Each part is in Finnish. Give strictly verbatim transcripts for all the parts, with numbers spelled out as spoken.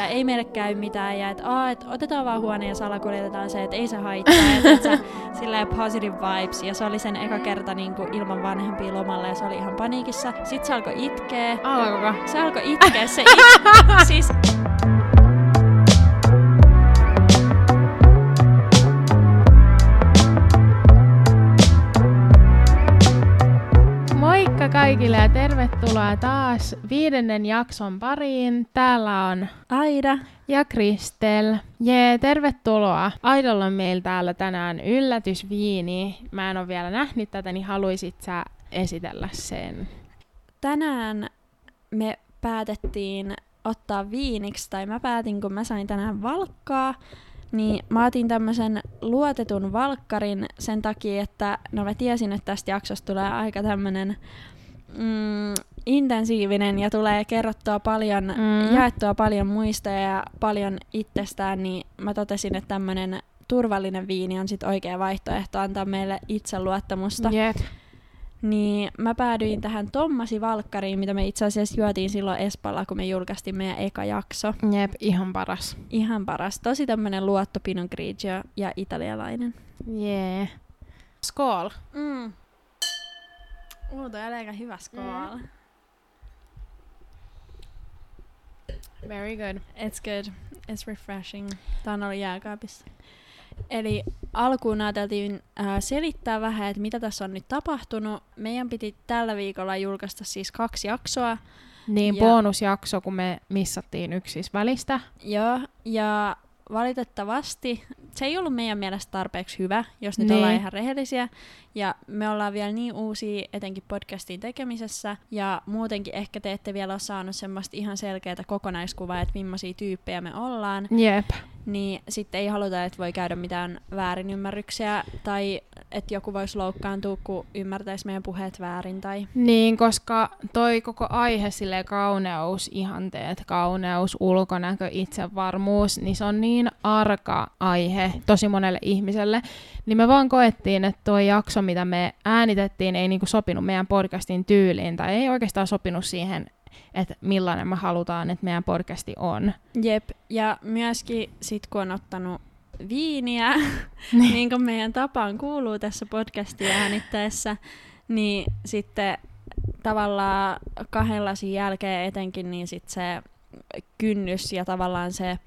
ja ei meille käy mitään ja et, aa, et otetaan vaan huoneen ja salakuljetetaan se, että ei se haittaa. Ja silleen positive vibes ja se oli sen eka kerta niinku ilman vanhempia lomalla ja se oli ihan paniikissa. Sit se alkoi itkeä. Alko? Se alkoi itkeä. Se it- siis... Moikka kaikille ja tervetuloa taas viidennen jakson pariin. Täällä on Aida ja Christel. Jee, tervetuloa. Aidalla on meillä täällä tänään yllätysviini. Mä en ole vielä nähnyt tätä, niin haluisit sä esitellä sen? Tänään me päätettiin ottaa viiniksi, tai mä päätin, kun mä sain tänään valkkaa, niin mä otin tämmösen luotetun valkkarin sen takia, että no mä tiesin, että tästä jaksosta tulee aika tämmönen mm, intensiivinen ja tulee kerrottua paljon, mm. jaettua paljon muistoja ja paljon itsestään, niin mä totesin, että tämmönen turvallinen viini on sit oikea vaihtoehto antaa meille itseluottamusta. Yep. Niin mä päädyin tähän Tommasi-Valkkariin, mitä me itse asiassa juotiin silloin Espalla, kun me julkaistiin meidän eka jakso. Jep, ihan paras. Ihan paras. Tosi tämmönen luotto Pinot Grigio ja italialainen. Jee. Yeah. Skool. Mm. Uu, toi oli aika hyvä skool. Mm. Very good. It's good. It's refreshing. Tää on ollut jääkaapissa. Eli alkuun ajateltiin äh, selittää vähän, että mitä tässä on nyt tapahtunut. Meidän piti tällä viikolla julkaista siis kaksi jaksoa. Niin, ja bonusjakso, kun me missattiin yksi siis välistä. Joo, ja valitettavasti se ei ollut meidän mielestä tarpeeksi hyvä, jos nyt niin ollaan ihan rehellisiä. Ja me ollaan vielä niin uusia, etenkin podcastin tekemisessä. Ja muutenkin ehkä te ette vielä ole saanut semmoista ihan selkeää kokonaiskuvaa, että millaisia tyyppejä me ollaan. Jep. Niin sitten ei haluta, että voi käydä mitään väärinymmärryksiä tai että joku voisi loukkaantua, kun ymmärtäisi meidän puheet väärin. Tai... Niin, koska toi koko aihe, silleen kauneus, ihanteet, kauneus, ulkonäkö, itsevarmuus, niin se on niin arka aihe tosi monelle ihmiselle. Niin me vaan koettiin, että toi jakso, mitä me äänitettiin, ei niinku sopinut meidän podcastin tyyliin tai ei oikeastaan sopinut siihen, että millainen me halutaan, että meidän podcasti on. Jep, ja myöskin sit kun on ottanut viiniä, niin kuin meidän tapaan kuuluu tässä podcastia äänittäessä, niin sitten tavallaan kahden lasin jälkeen etenkin, niin sit se kynnys ja tavallaan se,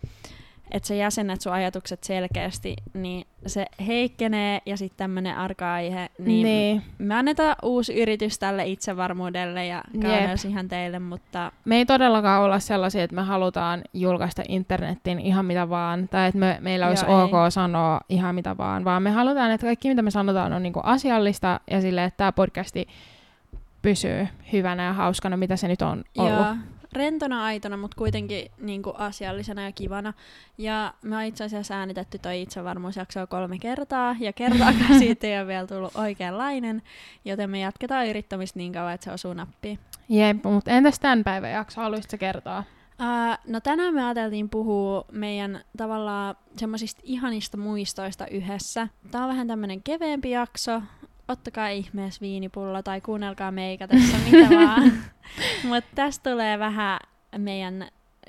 että sä jäsenet sun ajatukset selkeästi, niin se heikkenee ja sitten tämmönen arka-aihe, niin, niin me annetaan uusi yritys tälle itsevarmuudelle ja kauneus ihan teille, mutta... Me ei todellakaan olla sellaisia, että me halutaan julkaista internetin ihan mitä vaan, tai että me, meillä olisi Joo, ok ei. sanoa ihan mitä vaan, vaan me halutaan, että kaikki mitä me sanotaan on niinku asiallista ja silleen, että tämä podcasti pysyy hyvänä ja hauskana, mitä se nyt on ollut. Joo. Rentona, aitona, mutta kuitenkin niinku asiallisena ja kivana. Ja me on itse asiassa äänitetty toi itsevarmuusjaksoa kolme kertaa, ja kertaakaan siitä ei ole vielä tullut oikeanlainen, joten me jatketaan yrittämistä niin kauan, että se osuu nappiin. Jep, mutta entäs tämän päivän jakso, haluaisit sä kertoa? Uh, no tänään me ajateltiin puhua meidän tavallaan semmoisista ihanista muistoista yhdessä. Tää on vähän tämmönen keveempi jakso. Ottakaa ihmeessä viinipullo tai kuunnelkaa meikä tässä mitä vaan. Mutta tästä tulee vähän meidän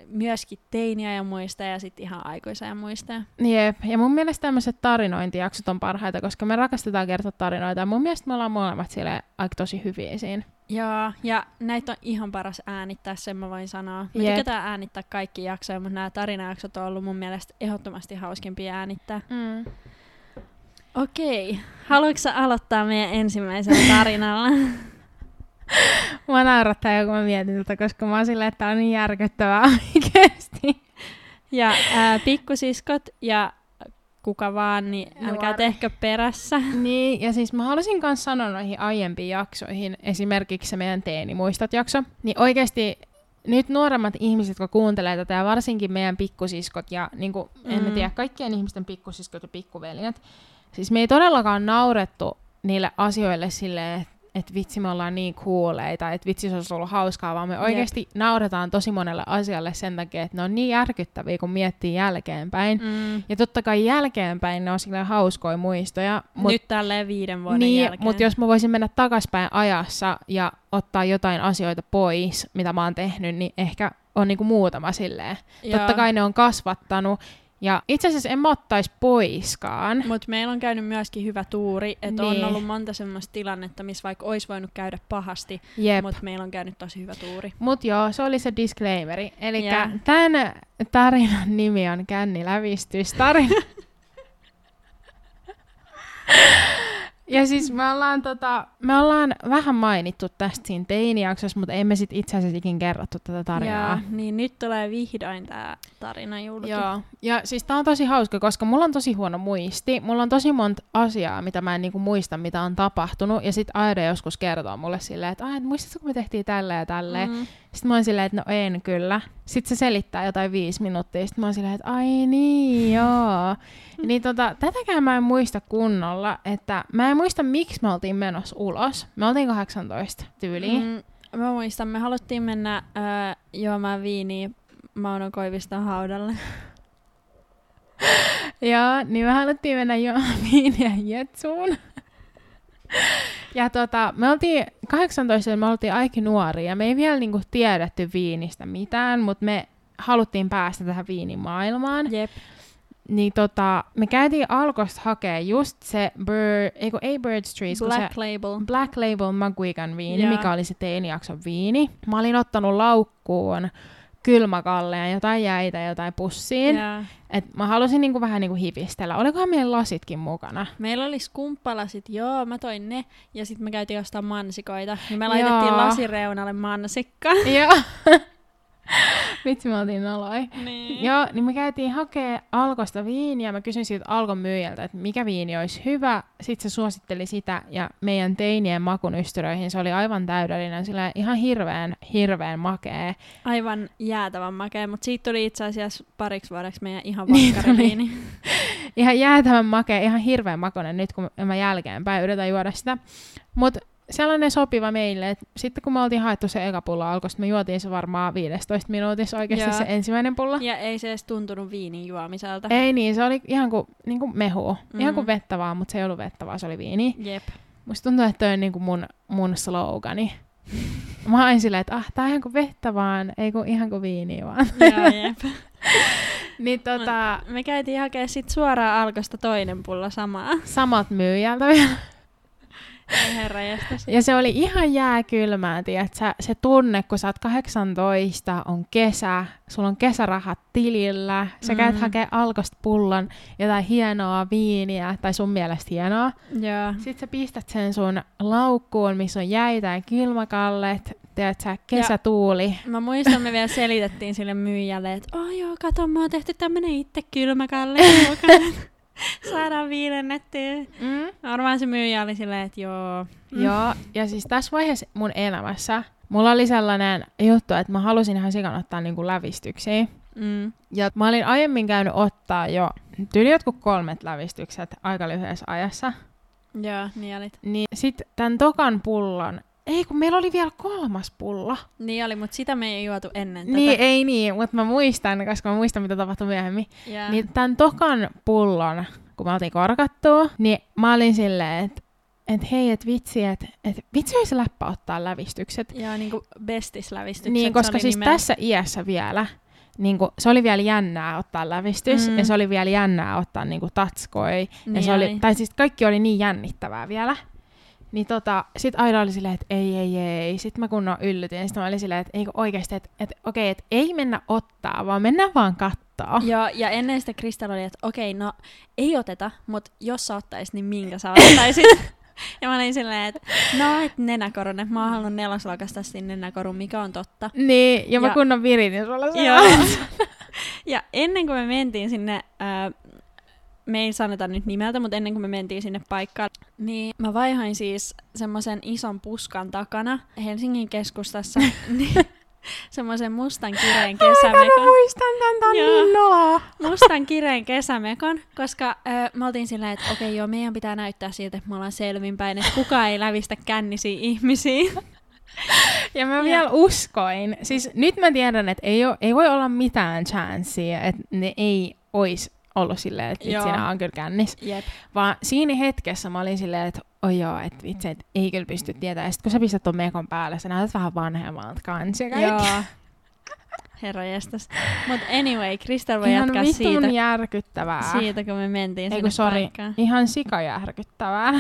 myöskin teiniä ja muistoja ja sitten ihan aikuisia ja muistoja. Jep, ja mun mielestä tämmöiset tarinointijaksot on parhaita, koska me rakastetaan kertoa tarinoita ja mun mielestä me ollaan molemmat silleen aika tosi hyviä siinä. Joo, ja näitä on ihan paras äänittää, sen mä voin sanoa. Me Jep. tykätään äänittää kaikki jaksoja, mutta nämä tarinajaksot on ollut mun mielestä ehdottomasti hauskimpia äänittää. Mm. Okei. Haluatko sä aloittaa meidän ensimmäisellä tarinalla? Mua naurattaa jo, kun mä mietin tätä, koska mä oon silleen, että tää on niin järkyttävää oikeesti. Ja ää, pikkusiskot ja kuka vaan, niin älkää tehkö perässä. Niin, ja siis mä halusin myös sanoa noihin aiempiin jaksoihin, esimerkiksi se meidän teenimuistot-jakso, niin oikeesti... Nyt nuoremmat ihmiset, jotka kuuntelee tätä, ja varsinkin meidän pikkusiskot ja niin kuin, en mm. tiedä, kaikkien ihmisten pikkusiskot ja pikkuveljet. Siis me ei todellakaan naurettu niille asioille silleen, että et vitsi me ollaan niin kuuleita, että vitsi se olisi ollut hauskaa, vaan me oikeasti Jep. nauretaan tosi monelle asialle sen takia, että ne on niin järkyttäviä, kun miettii jälkeenpäin. Mm. Ja totta kai jälkeenpäin ne on silleen hauskoja muistoja. Mut, nyt tälleen viiden vuoden niin, jälkeen. Mutta jos mä voisin mennä takaspäin ajassa ja ottaa jotain asioita pois, mitä mä oon tehnyt, niin ehkä on niinku muutama silleen. Joo. Totta kai ne on kasvattanut. Ja itse asiassa en mä ottais poiskaan. Mut meillä on käynyt myöskin hyvä tuuri, että niin. on ollut monta semmoista tilannetta, missä vaikka ois voinut käydä pahasti, Jep. mut meillä on käynyt tosi hyvä tuuri. Mut joo, se oli se disclaimeri. Elikkä yeah. tän tarinan nimi on kännilävistystarina. Ja siis me ollaan, tota, me ollaan vähän mainittu tästä siinä teinijaksossa, mutta emme sit itse asiassa ikin kerrottu tätä tarinaa. Jaa, niin nyt tulee vihdoin tää tarina julki. Joo, ja siis tää on tosi hauska, koska mulla on tosi huono muisti. Mulla on tosi monta asiaa, mitä mä en niinku muista, mitä on tapahtunut. Ja sit Aida joskus kertoo mulle silleen, että et muistatko, kun me tehtiin tälleen ja tälleen. Mm. Sitten mä oon silleen, että no en kyllä. Sitten se selittää jotain viisi minuuttia. Sitten mä oon silleen, että ai niin joo. Niin tota, tätäkään mä en muista kunnolla, että mä en muista miksi me oltiin menossa ulos. Me oltiin kahdeksantoista tyyliin. Mm, mä muistan, me haluttiin mennä äh, juomaan viiniä Mauno Koiviston haudalle. Joo, niin me haluttiin mennä juomaan viiniä Jetsuun. Ja tota, me oltiin kahdeksantoista, me oltiin aika nuoria. Me ei vielä niinku tiedetty viinistä mitään, mutta me haluttiin päästä tähän viinimaailmaan. Jep. Niin tota, me käytiin Alkosta hakee just se, bird, eiku, ei Bird Street, Black Label. Black Label McGuigan viini, yeah. mikä oli se teinijakson viini. Mä olin ottanut laukkuun kylmäkalleen, jotain jäitä, jotain pussiin. Yeah. Et mä halusin niinku vähän niinku hivistellä. Olikohan meillä lasitkin mukana? Meillä oli skumppalasit, joo, mä toin ne. Ja sit me käytiin ostamaan mansikoita. Ja me laitettiin joo. lasireunalle mansikka. Joo. Vitsi, me oltiin noloi. Niin. Joo, niin me käytiin hakee Alkosta viiniä. Mä kysyin siitä Alkon myyjältä, että mikä viini olisi hyvä. Sitten se suositteli sitä ja meidän teinien makunystyröihin se oli aivan täydellinen. Sillä ihan hirveän, hirveän makea. Aivan jäätävän makea, mutta siitä tuli itse asiassa pariksi vuodeksi meidän ihan vankkariviini. Ihan jäätävän makea, ihan hirveän makoinen nyt, kun mä jälkeenpäin yritän juoda sitä. Mut sellainen sopiva meille, että sitten kun me oltiin haettu se eka pullo Alkosta, me juotiin se varmaan viisitoista minuutissa oikeasti Joo. se ensimmäinen pullo. Ja ei se edes tuntunut viinin juomiselta. Ei niin, se oli ihan kuin, niin kuin mehua. Mm. Ihan kuin vettä vaan, mutta se ei ollut vettä vaan, se oli viini. Jep. Musta tuntuu, että toi on niin kuin mun, mun slogani. Mä oon silleen, että ah, tää on ihan kuin vettä vaan, ei kun ihan kuin viiniä vaan. Joo, jep. Niin tota... Me käytiin hakemaan sit suoraan Alkosta toinen pullo samaa. Samat myyjältä vielä. Ja se oli ihan jääkylmää, tiiätsä, se tunne, kun sä oot kahdeksantoista, on kesä, sulla on kesärahat tilillä, sä mm. käyt hakee Alkosta pullon jotain hienoa viiniä, tai sun mielestä hienoa. Yeah. Sitten sä pistät sen sun laukkuun, missä on jäitä ja kylmäkallet, tiiätsä, kesätuuli. Ja mä muistan, me vielä selitettiin sille myyjälle, että oh joo, kato, mä oon tehty tämmönen itse kylmäkalle. Saadaan viilennettyä. Mm. Varmaan se myyjä oli silleen, että joo. Mm. Joo, ja siis tässä vaiheessa mun elämässä mulla oli sellainen juttu, että mä halusin ihan sikan ottaa niinku lävistyksiä. Mm. Ja mä olin aiemmin käynyt ottaa jo tyli jotkut kolmet lävistykset aika lyhyessä ajassa. Joo, niin olit. Niin sit tän tokan pullon, ei kun meillä oli vielä kolmas pullo. Niin oli, mutta sitä me ei juotu ennen tätä. Niin, ei niin, mutta mä muistan, koska mä muistan, mitä tapahtui myöhemmin. Yeah. Niin tämän tokan pullon, kun mä otin korkattua, niin mä olin silleen, että et hei, että vitsi, että et, vitsi olisi läppä ottaa lävistykset. Joo, niin kuin bestislävistykset. Niin, koska siis nimen... tässä iässä vielä, niin kuin, se oli vielä jännää ottaa lävistys, mm. ja se oli vielä jännää ottaa niin kuin tatskoi. Niin ja se oli, tai siis kaikki oli niin jännittävää vielä. Niin tota, sit Aida oli silleen, että ei, ei, ei. Sit mä kunnon yllytin, sit mä olin silleen, että oikeesti, että et, okei, että ei mennä ottaa, vaan mennään vaan kattoo. Joo, ja ennen sitä Christel oli, että okei, no ei oteta, mut jos sä ottais, niin minkä sä ottaisit? Ja mä olin silleen, että no, et nenäkorun, että mä oon halunnut nelosluokasta sinne nenäkorun, mikä on totta. Niin, ja mä ja, kunnon viritin sulla sellaista. Ja ennen kuin me mentiin sinne... Äh, Me ei sanota nyt nimeltä, mutta ennen kuin me mentiin sinne paikkaan, niin mä vaihoin siis semmoisen ison puskan takana Helsingin keskustassa niin, semmoisen mustan kireen kesämekon. Mä muistan tän, tän niin nolaa. Mustan kireen kesämekon, koska ö, mä oltiin silleen, että okei okay, joo, meidän pitää näyttää siltä, että me ollaan selvinpäin, että kukaan ei lävistä kännisiä ihmisiä. Ja mä vielä ja. uskoin. Siis nyt mä tiedän, että ei, oo, ei voi olla mitään chanssiä, että ne ei ois ollut silleen, että vitsi, nää on kyllä kännis. Jep. Vaan siinä hetkessä mä olin silleen, että oi joo, että vitsi, et ei kyllä pysty tietää. Ja sit kun sä pistät ton mekon päälle, sä näytät vähän vanhemmalta kanssa ja kaikki. Joo. herrajestas. Mutta anyway, Christel voi ihan jatkaa siitä. Ihan vitun järkyttävää. Siitä, kun me mentiin Eiku, sinne sorry. paikkaan. Ihan sikajärkyttävää.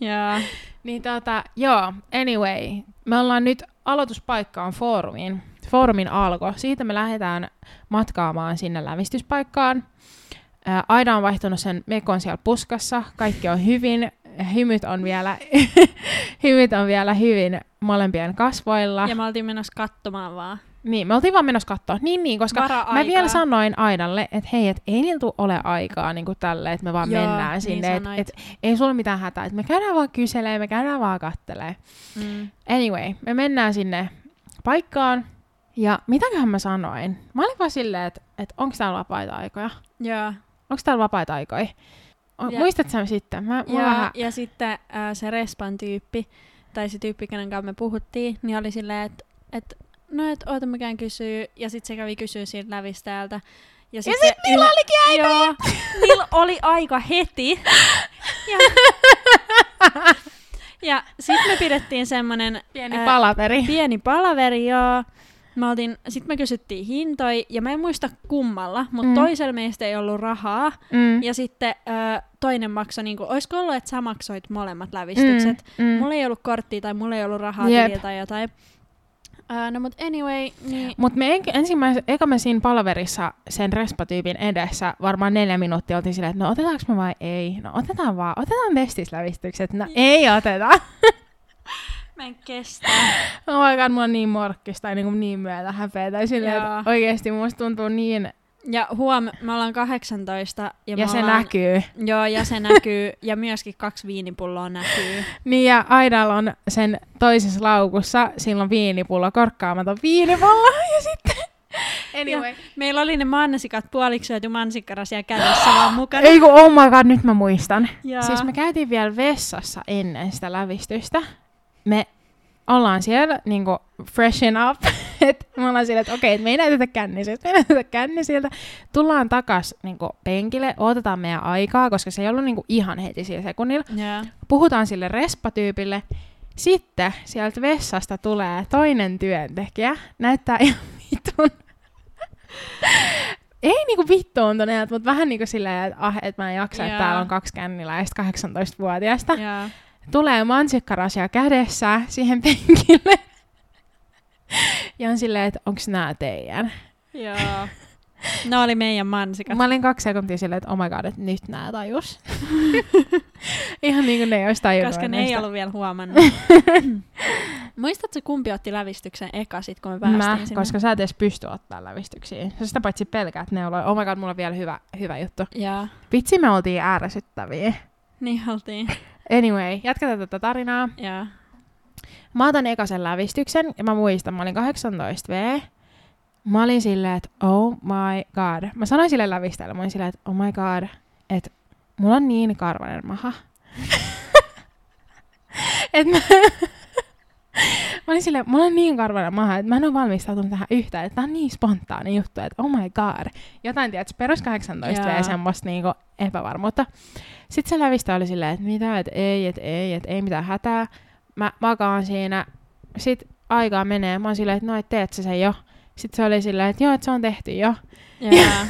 Joo. Niin tota, joo, anyway. Me ollaan nyt, aloituspaikka on foorumiin. Foorumin alko. Siitä me lähdetään matkaamaan sinne lävistyspaikkaan. Ää, Aida on vaihtunut sen mekon siellä puskassa. Kaikki on hyvin. Hymyt on vielä, hymyt on vielä hyvin molempien kasvoilla. Ja me oltiin menossa katsomaan vaan. Niin, me oltiin vaan menossa katsomaan. Niin, niin, koska Vara-aikaa. Mä vielä sanoin Aidalle, että hei, et ei niillä tule ole aikaa niin kuin tälle, että me vaan Joo, mennään niin sinne. Et, et, ei sulla mitään hätää, että me käydään vaan kyselemään, me käydään vaan kattelemaan. Mm. Anyway, me mennään sinne paikkaan. Ja mitäköhän mä sanoin? Mä olin vaan silleen, että et onko täällä vapaita aikoja? Joo. Onko täällä vapaita aikoja? O, ja, muistatko sä sitten? Mä, ja, vähän... ja sitten äh, se Respan tyyppi, tai se tyyppi, kenen kanssa me puhuttiin, niin oli silleen, että et, no et oota mä käyn kysyä, ja sitten se kävi kysyä siitä lävistäältä. Ja sitten sit niillä yl... olikin aika! Joo, niillä oli aika heti. ja ja sitten me pidettiin semmonen... Pieni äh, palaveri. Pieni palaveri, joo. Sitten me kysyttiin hintoja, ja mä en muista kummalla, mutta mm. toisella meistä ei ollut rahaa, mm. ja sitten ö, toinen maksoi, niin kuin, olisiko ollut, että sä maksoit molemmat lävistykset. Mm. Mm. Mulla ei ollut korttia tai mulla ei ollut rahaa tilillä tai jotain. Uh, no mut anyway, niin... Mut me en, ensimmäis, eka me siinä palaverissa sen respatyypin edessä varmaan neljä minuuttia oltiin silleen, että no otetaanko me vai ei? No otetaan vaan, otetaan vestislävistykset. No ei oteta. Mä en kestä. No aikaan mulla on niin morkkista, niin, niin myötä häpeätä. Oikeesti musta tuntuu niin... Ja huom, me ollaan kahdeksantoista. Ja, ja se ollaan... näkyy. Joo, ja se näkyy. Ja myöskin kaksi viinipulloa näkyy. Niin, ja Aidalla on sen toisessa laukussa silloin viinipullo, korkkaamaton viinipullo. Ja sitten... Anyway. Ja meillä oli ne mannesikat puoliksi syöty mansikkara siellä kädessä vaan mukana. Ei kun, oh my god, nyt mä muistan. Ja. Siis me käytiin vielä vessassa ennen sitä lävistystä. Me ollaan siellä niinku freshen up, että me ollaan siellä, että okei, okay, me ei näytetä kännisiltä, me ei näytetä kännisiltä. Tullaan takas niinku penkille, odotetaan meidän aikaa, koska se ei ollut niinku ihan heti sillä sekunnilla. Yeah. Puhutaan sille respatyypille. Sitten sieltä vessasta tulee toinen työntekijä, näyttää ihan vitun. Ei niinku vittuuntuneelta, mutta vähän niinku silleen, että ah, et mä en jaksa, yeah. että täällä on kaksi känniläistä kahdeksantoistavuotiaista. Yeah. Tulee mansikkarasia kädessä siihen penkille. Ja on silleen, että onks nää teidän? Joo. No oli meidän mansikat. Mä olin kaksi sekuntia silleen, että oh my god, että nyt nää tajus. Ihan niin kuin ne ei ois tajunnut. Koska ne ei ollut vielä huomannut. Muistatko, kumpi otti lävistyksen eka sit, kun me päästiin Mä, sinne? Koska sä et edes pysty ottaa lävistyksiin. Sä sitä paitsi pelkäät neuloja. Oh my god, mulla on vielä hyvä, hyvä juttu. Joo. Vitsi, me oltiin ärsyttäviä. Niin oltiin. Anyway, jatketaan tätä tarinaa. Yeah. Mä otan ekasen lävistyksen, ja mä muistan, mä olin kahdeksantoista vuotta. Mä olin silleen, että oh my god. Mä sanoin sille lävistäjälle, mä olin silleen, että oh my god, että mulla on niin karvainen maha. että mä... mä olin silleen, mulla on niin karvainen maha, että mä en ole valmistautunut tähän yhtään, että tää on niin spontaani juttu, että oh my god. Jotain, tiedätkö, perus kahdeksantoista vuotta yeah. semmoista niinku epävarmuutta. Sitten se lävistä oli silleen, että mitä, että ei, että ei, että ei mitään hätää. Mä makaan siinä. Sitten aikaa menee. Mä oon silleen, että no, et teet sä sen jo. Sitten se oli silleen, että joo, että se on tehty jo. Yeah. ja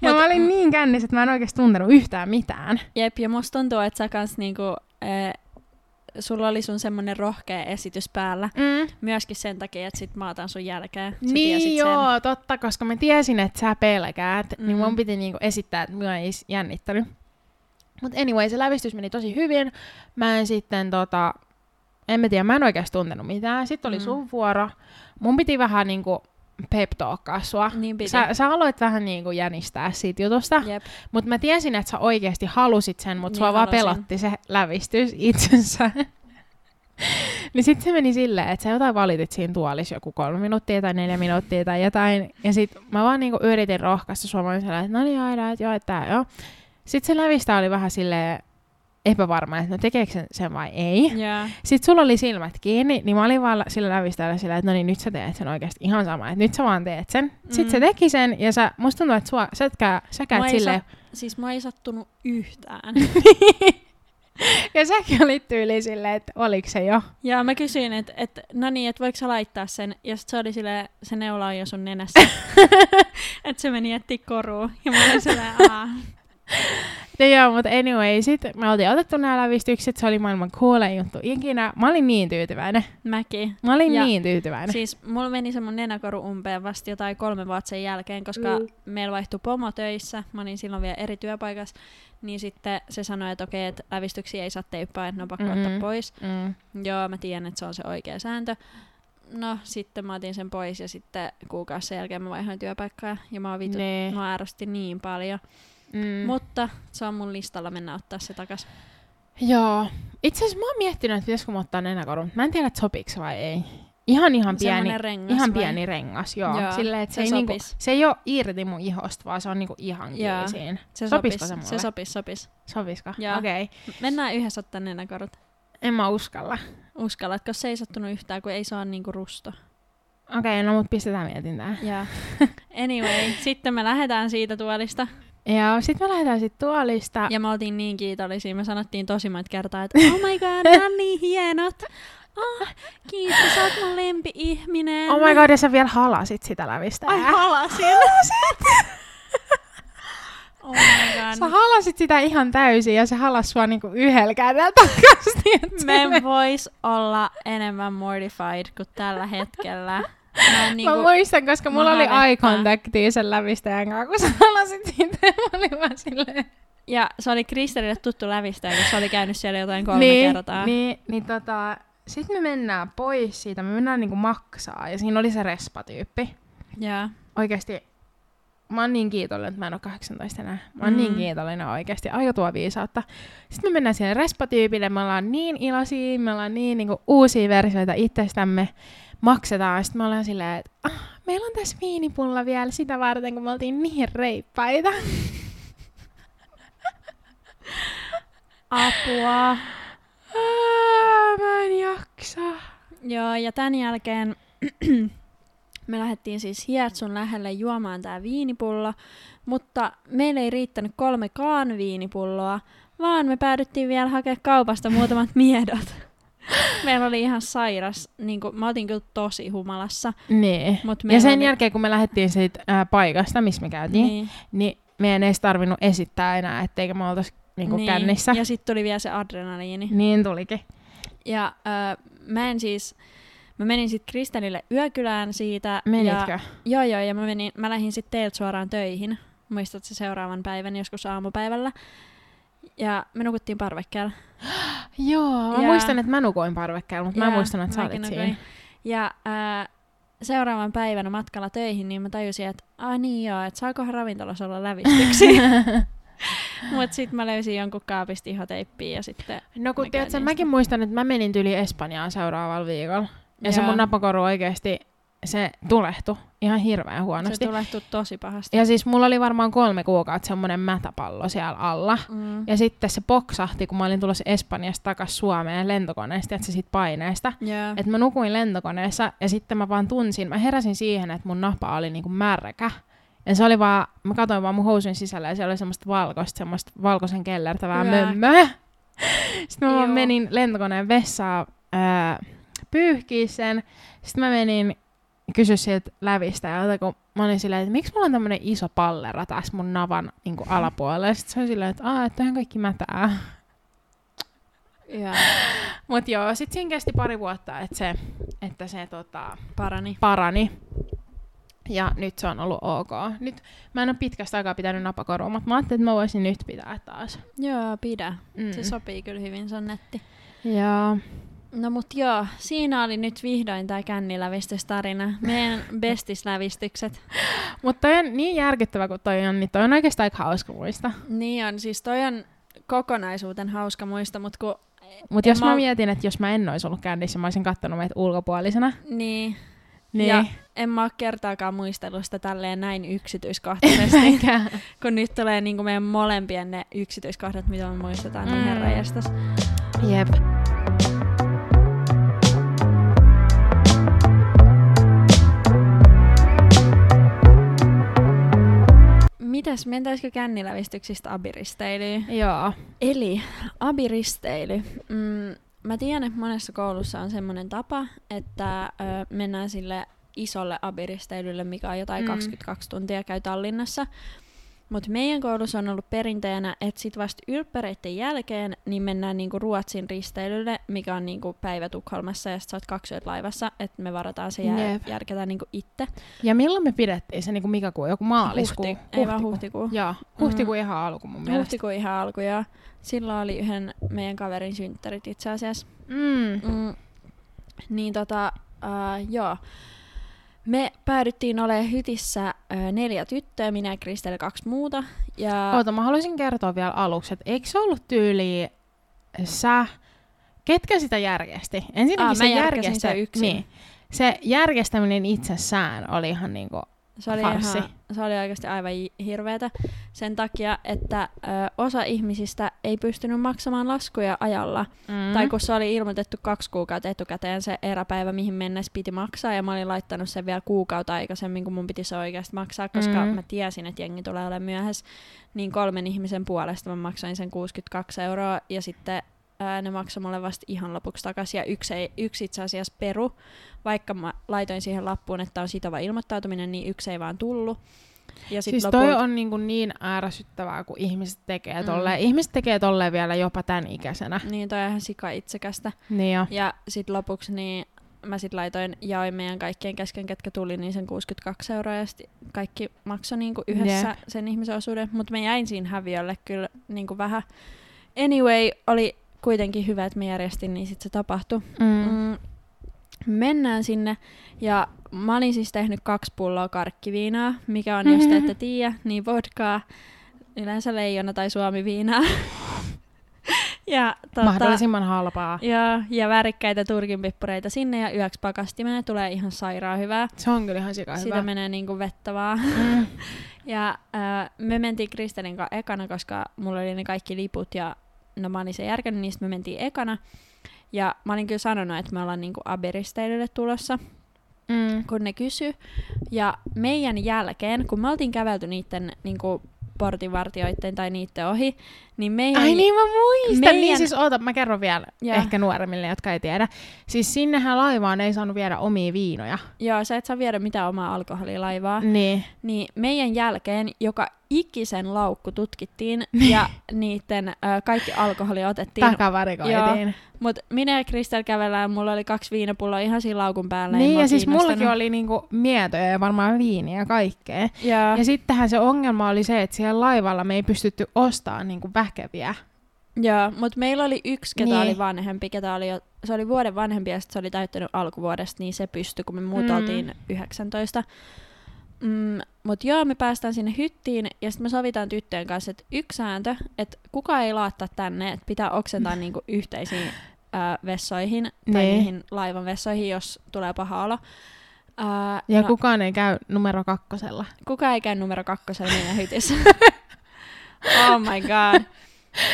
Mut, mä olin niin kännissä, että mä en oikeesti tuntenut yhtään mitään. Jep, ja musta tuntuu, että sä kans niinku... Äh, sulla oli sun semmonen rohkea esitys päällä. Mm. Myöskin sen takia, että sit mä otan sun jälkeen. Sä niin joo, sen. Totta, koska mä tiesin, että sä pelkäät. Mm. Niin mun piti niinku esittää, että mä ei jännittänyt. Mut anyway, se lävistys meni tosi hyvin. Mä en sitten tota... En mä tiedä, mä en oikeesti tuntenut mitään. Sitten oli mm. sun vuoro. Mun piti vähän niinku pep-talkkaa sua. Niin piti. Sä, sä aloit vähän niinku jänistää siitä jutusta. Jep. Mut mä tiesin, että sä oikeesti halusit sen, mut niin, sua vaan pelotti se lävistys itsensä. niin sit se meni silleen, että sä jotain valitit siinä tuolissa joku kolme minuuttia tai neljä minuuttia tai jotain. Ja sit mä vaan niinku yritin rohkaista sua, että no niin aina, että joo, että tää joo. Sitten se lävistä oli vähän silleen epävarma, että no tekeekö sen, sen vai ei. Yeah. Sitten sulla oli silmät kiinni, niin mä olin vaan sillä lävistöllä sillä, että no niin nyt sä teet sen oikeasti ihan sama, että nyt sä vaan teet sen. Mm. Sitten se teki sen ja sä, musta tuntuu, että sua, sä, et kää, sä käyt silleen. Sa- siis mä ei sattunut yhtään. Ja säkin olit tyyli silleen, että oliko se jo? Joo, mä kysyin, että et, no niin, että voiko sä laittaa sen? Ja sit se oli silleen, se neula on jo sun nenässä. Että se meni jätti koruun. Ja mä olin silleen, aah. No joo, mutta anyway, sit me oltiin otettu nämä lävistykset, se oli maailman coolin juttu ikinä. Mä olin niin tyytyväinen. Mäkin. Mä olin ja niin tyytyväinen. Siis mulla meni se mun nenäkoru umpeen vasta jotain kolme vuotta sen jälkeen, koska mm. meillä vaihtui pomo töissä, mä olin silloin vielä eri työpaikassa, niin sitten se sanoi, että okei, että lävistyksiä ei saa teippaa, että ne on pakko mm-hmm. ottaa pois. Mm. Joo, mä tiedän, että se on se oikea sääntö. No, sitten mä otin sen pois ja sitten kuukausi sen jälkeen mä vaihdoin työpaikkaa ja mä oon vitu, nee. mä ärsytti niin paljon. Mm. Mutta se on mun listalla mennä ottaa se takas. Joo. Itse asiassa mä oon miettinyt, että pitäisikö mä ottaa nenäkorun. Mä en tiedä, että sopiks vai ei. Ihan ihan pieni rengas. Ihan vai? pieni rengas, joo. joo. Silleen, että se, se, ei niinku, se ei oo irti mun ihosta, vaan se on niinku ihan kiinni siinä. Se sopisko sopis. se mulle? Se sopis, sopis. Sopisko? Okei. Okay. Mennään yhdessä ottaa nenäkorut. En mä uskalla. Uskallatko? Se ei sattunut yhtään, kun ei se oo niinku rusto. Okei, okay, no mut pistetään mietintään. Joo. Anyway, sitten me lähdetään siitä tuolista. Joo, sit me lähdetään sit tuolista. Ja me oltiin niin kiitollisia, me sanottiin tosi monta kertaa, että oh my god, nää on niin hienot. Oh, kiitos, sä oot mun lempi-ihminen. Oh my god, ja sä vielä halasit sitä lävistä. Ai halasin. Halasit. Oh my god. Sä halasit sitä ihan täysin ja se halas sua niinku yhdellä kädellä takaisin. Me vois olla enemmän mortified kuin tällä hetkellä. Mä, niinku, mä muistan, koska mulla oli eye contactia sen lävistäjän kanssa, kun sä alasit siitä, mä olin vaan silleen. Ja se oli Christelille tuttu lävistäjä, kun se oli käynyt siellä jotain kolme niin, kertaa. Niin, niin tota, sit me mennään pois siitä, me mennään niinku maksaa, ja siinä oli se respatyyppi. Jaa. Oikeesti, mä oon niin kiitollinen, että mä en oo kahdeksantoista enää. Mä oon mm. niin kiitollinen oikeesti, aio tuo viisautta. Sit me mennään siellä respatyypille, me ollaan niin iloisia, me ollaan niin niinku uusia versioita itsestämme. Maksetaan, ja sitten me ollaan silleen, että ah, meillä on tässä viinipulla vielä sitä varten, kun me oltiin niin reippaita. Apua. Ah, mä en jaksa. Joo, ja tämän jälkeen me lähdettiin siis Hietsun lähelle juomaan tää viinipullo, mutta meillä ei riittänyt kolmekaan viinipulloa, vaan me päädyttiin vielä hakemaan kaupasta muutamat miedot. Meillä oli ihan sairas, niin kuin, mä otin kyllä tosi humalassa. Niin. Ja sen oli jälkeen, kun me lähdettiin siitä ää, paikasta, missä me käytiin, niin, niin meidän ei tarvinnut esittää enää, etteikö me oltais niin niin. kännissä. Ja sitten tuli vielä se adrenaliini. Niin tulikin. Ja ää, mä en siis, mä menin sitten Christelille yökylään siitä. Menitkö? Ja, joo joo, ja mä, menin, mä lähdin sitten teiltä suoraan töihin. Muistatko se seuraavan päivän, joskus aamupäivällä. Ja me nukuttiin parvekkeella. Joo, mä ja muistan, että mä nukoin parvekkeella, mutta mä muistan, että sä olit siinä. Ja ää, seuraavan päivänä matkalla töihin, niin mä tajusin, että ai niin joo, että saakohan ravintolassa olla lävistyksiä. Mut sit mä löysin jonkun kaapista ihoteippiä ja sitten no kun tiedät sä, mäkin muistan, että mä menin tyli Espanjaan seuraavalla viikolla. Ja joo. Se mun napakoru oikeesti, se tulehtui ihan hirveän huonosti. Se tulehtui tosi pahasti. Ja siis mulla oli varmaan kolme kuukautta semmoinen mätäpallo siellä alla. Mm. Ja sitten se poksahti, kun mä olin tulossa Espanjasta takas Suomeen lentokoneesta, että se sit paineesta. Yeah. Että mä nukuin lentokoneessa ja sitten mä vaan tunsin, mä heräsin siihen, että mun napa oli niinku märkä. Ja se oli vaan, mä katsoin vaan mun housujen sisällä ja siellä oli semmoista valkoista, semmoista valkoisen kellertävää mömmöä. Sitten mä vaan menin lentokoneen vessaan äh, pyyhkiin sen. Sitten mä menin kysy sieltä lävistäjältä, kun mä olin silleen, että miksi mulla on tämmönen iso pallera tässä mun navan niin kuin alapuolella. Ja sit se oli silleen, että aah, että on kaikki mätää. Yeah. Mut joo, sit siinä kesti pari vuotta, että se, että se tota, parani. parani. Ja nyt se on ollut ok. Nyt mä en oo pitkästä aikaa pitänyt napakorua, mutta mä ajattelin, että mä voisin nyt pitää taas. Joo, pidä. Mm. Se sopii kyllä hyvin, se on netti. Joo. No mut joo, siinä oli nyt vihdoin tää kännilävistystarina. Meidän bestislävistykset. Mut toi on niin järkyttävä kuin toi on, niin toi on oikeastaan aika hauska muista. Niin on, siis toi on kokonaisuuten hauska muista, mut kun mut jos mä, mä mietin, että jos mä en ois ollut kännissä, mä oisin kattonut meitä ulkopuolisena. Niin. Niin. Ja en mä oo kertaakaan muistellut sitä tälleen näin yksityiskohtaisesti. Kun nyt tulee niinku meidän molempien ne yksityiskohdat, mitä me muistetaan, mm. niin herranjestas. Jep. Mitäs, mentäisikö kännilävistyksistä abiristeilyyn? Joo. Eli abiristeily. Mm, mä tiedän, että monessa koulussa on semmoinen tapa, että ö, mennään sille isolle abiristeilylle, mikä on jotain mm. kaksikymmentäkaksi tuntia käy Tallinnassa. Mutta meidän koulussa on ollut perinteenä, että sit vasta ylppäreiden jälkeen niin mennään niinku Ruotsin risteilylle, mikä on niinku päivä Tukholmassa, ja sit sä oot kaksi yöt laivassa, että me varataan se jär- yep. järketään niinku itse. Ja milloin me pidettiin se niinku mikä kuu? Joku maaliskuu? Huhti. Huhtikuu. Ei vaan huhtikuu. Joo. Huhtikuu mm. ihan alku mun mielestä. Huhtikuu ihan alku, joo. Silloin oli yhden meidän kaverin synttärit itse asiassa. Mm. Mm. Niin tota, uh, joo. Me päädyttiin olemaan hytissä ö, neljä tyttöä, minä ja Christel kaksi muuta. Ja... Oota, mä haluaisin kertoa vielä aluksi, että eikö se ollut tyyliä sä... Ketkä sitä järjesti? Ensinnäkin Aa, se, järjestä... sitä niin. se järjestäminen itsessään oli ihan niinku se oli farsi. Ihan, se oli oikeasti aivan hirveetä sen takia, että ö, osa ihmisistä ei pystynyt maksamaan laskuja ajalla. Mm. Tai kun se oli ilmoitettu kaksi kuukautta etukäteen se eräpäivä, mihin mennessä piti maksaa, ja mä olin laittanut sen vielä kuukautta aikaisemmin, kun mun piti se oikeasti maksaa, koska mm. mä tiesin, että jengi tulee olemaan myöhässä. Niin kolmen ihmisen puolesta mä maksoin sen kuusikymmentäkaksi euroa, ja sitten Ää, ne maksoi mulle vasta ihan lopuksi takaisin, ja yksi, ei, yksi itse asiassa peru, vaikka mä laitoin siihen lappuun, että on sitova ilmoittautuminen, niin yksi ei vaan tullut. Ja sit siis lopulta... toi on niin, niin ärsyttävää, kun ihmiset tekee tolleen. Mm. Ihmiset tekee tolleen vielä jopa tän ikäisenä. Niin, toi on ihan sika itsekästä. Niin jo. Ja sit lopuksi niin mä sit laitoin, jaoin meidän kaikkien kesken, ketkä tuli, niin sen kuusikymmentäkaksi euroa, ja sit kaikki maksoi niinku yhdessä yeah. sen ihmisen osuuden. Mutta mä jäin siinä häviölle kyllä niinku vähän. Anyway, oli... Kuitenkin hyvä, että me järjestin, niin sitten se tapahtui. Mm. Mm. Mennään sinne, ja mä olin siis tehnyt kaksi pulloa karkkiviinaa, mikä on, mm-hmm. jos te ette tiedä, niin vodkaa, yleensä leijona tai suomiviinaa. ja, tota, mahdollisimman halpaa. Ja, ja värikkäitä turkinpippureita sinne, ja yöksi pakastimeen tulee ihan sairaan hyvää. Se on kyllä ihan sika hyvää. Sitä menee niinku vettä vaan. Mm. ja äh, me mentiin Christelin kanssa ekana, koska mulla oli ne kaikki liput, ja no mä olin se järkännyt, niin me mentiin ekana. Ja mä olin kyllä sanonut, että me ollaan niinku abiristeilylle tulossa, mm. kun ne kysyi. Ja meidän jälkeen, kun me oltiin kävelty niitten niinku portinvartijoitten tai niitten ohi, niin meidän... Ai niin, mä muistan! Meidän... Niin siis, oota, mä kerron vielä ja. ehkä nuoremmille, jotka ei tiedä. Siis sinnehän laivaan ei saanut viedä omia viinoja. Joo, sä et saa viedä mitään omaa alkoholilaivaa. Niin. Niin meidän jälkeen, joka ikisen laukku tutkittiin ja niitten ö, kaikki alkoholi otettiin. Takavarikoitiin. Mutta minä ja Christel kävellään, mulla oli kaksi viinapulloa ihan siinä laukun päällä. Niin, ja siis mullakin oli niinku mietoja ja varmaan viiniä ja kaikkea. Ja, ja sittenhän se ongelma oli se, että siellä laivalla me ei pystytty ostamaan niinku väkeviä. Joo, mutta meillä oli yksi, ketä niin. oli vanhempi, ketä oli jo, se oli vuoden vanhempi ja se oli täyttänyt alkuvuodesta, niin se pystyi, kun me muut mm. oltiin yhdeksäntoista. Mm, mut joo, me päästään sinne hyttiin ja sitten me sovitaan tyttöjen kanssa, että yksi sääntö, että kukaan ei laattaa tänne, että pitää oksentaa niinku yhteisiin ää, vessoihin tai niin. niihin laivan vessoihin, jos tulee paha olo. Ää, ja no, kukaan ei käy numero kakkosella. Kukaan ei käy numero kakkosella meidän hytissä. Oh my god.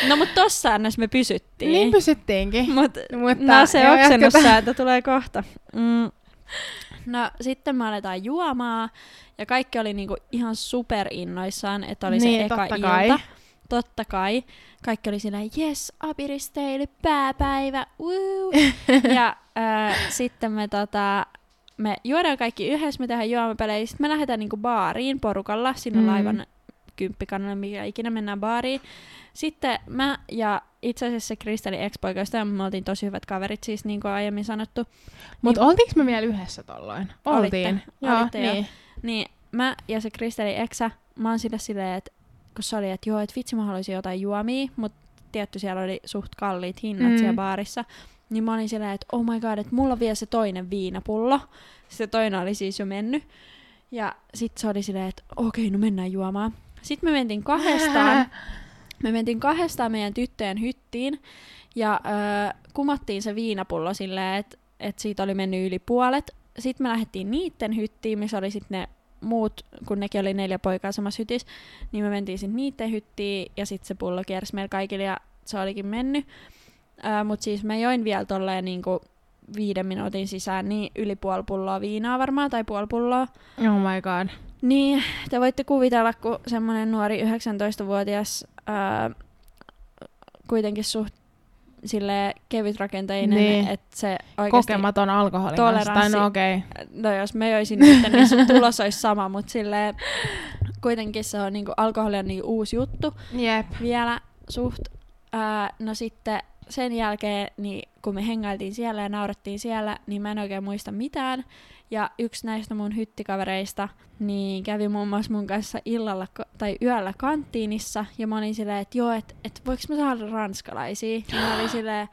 No mut tossa säännössä me pysyttiin. Niin pysyttiinkin. Mut, mutta no se oksennussääntö tulee kohta. Mm. No sitten me aletaan juomaan ja kaikki oli niinku ihan superinnoissaan, että oli niin, se eka totta ilta. Kai. Totta kai. Kaikki oli silleen, jes, abiristeily, pääpäivä, wuu. ja äh, sitten me, tota, me juodaan kaikki yhdessä, me tehdään juomapelejä. Sitten me lähdetään niinku baariin porukalla, sinne mm. laivan kymppikannalle, mikä ikinä mennään baariin. Sitten mä ja itse asiassa se Christelin ex-poikaystävä, me oltiin tosi hyvät kaverit siis, niin kuin aiemmin sanottu. Mutta niin, oltiinko me vielä yhdessä tolloin? Oltiin. Olitte, joo, olitte niin. Jo. Niin mä ja se Christelin exä, mä oon sille silleen, että kun se oli, että joo, että vitsi mä haluaisin jotain juomia, mutta tietty siellä oli suht kalliit hinnat mm. siellä baarissa. Niin mä olin silleen, että oh my god, että mulla on vielä se toinen viinapullo. Se toinen oli siis jo mennyt. Ja sit se oli silleen, että okei, no mennään juomaan. Sitten me mentiin kahdestaan. Me mentiin kahdestaan meidän tyttöjen hyttiin ja öö, kumottiin se viinapullo silleen, että et siitä oli mennyt yli puolet. Sitten me lähdettiin niitten hyttiin, missä oli sitten ne muut, kun nekin oli neljä poikaa samassa hytissä, niin me mentiin sitten niitten hyttiin ja sitten se pullo kiersi meillä kaikille ja se olikin mennyt. Öö, Mutta siis mä join vielä tolleen niinku viiden minuutin sisään niin yli puoli pulloa viinaa varmaan tai puoli pulloa. Oh my god. Niin, te voitte kuvitella, kun semmoinen nuori yhdeksäntoistavuotias ää, kuitenkin suht silleen kevytrakenteinen, niin. Että se oikeasti... Kokematon alkoholin toleranssi, no okei. Okay. No jos me joisin nyt, niin sun tulos olisi sama, mutta silleen kuitenkin se on niinku, alkoholi on niinku uusi juttu. Jep. Vielä suht. Ää, no sitten sen jälkeen, niin kun me hengailtiin siellä ja naurettiin siellä, niin mä en oikein muista mitään. Ja yksi näistä mun hyttikavereista niin kävi muun muassa mun kanssa illalla tai yöllä kanttiinissa. Ja mä olin silleen, että joo, että et, voiko mä saada ranskalaisia? Ja mä olin silleen,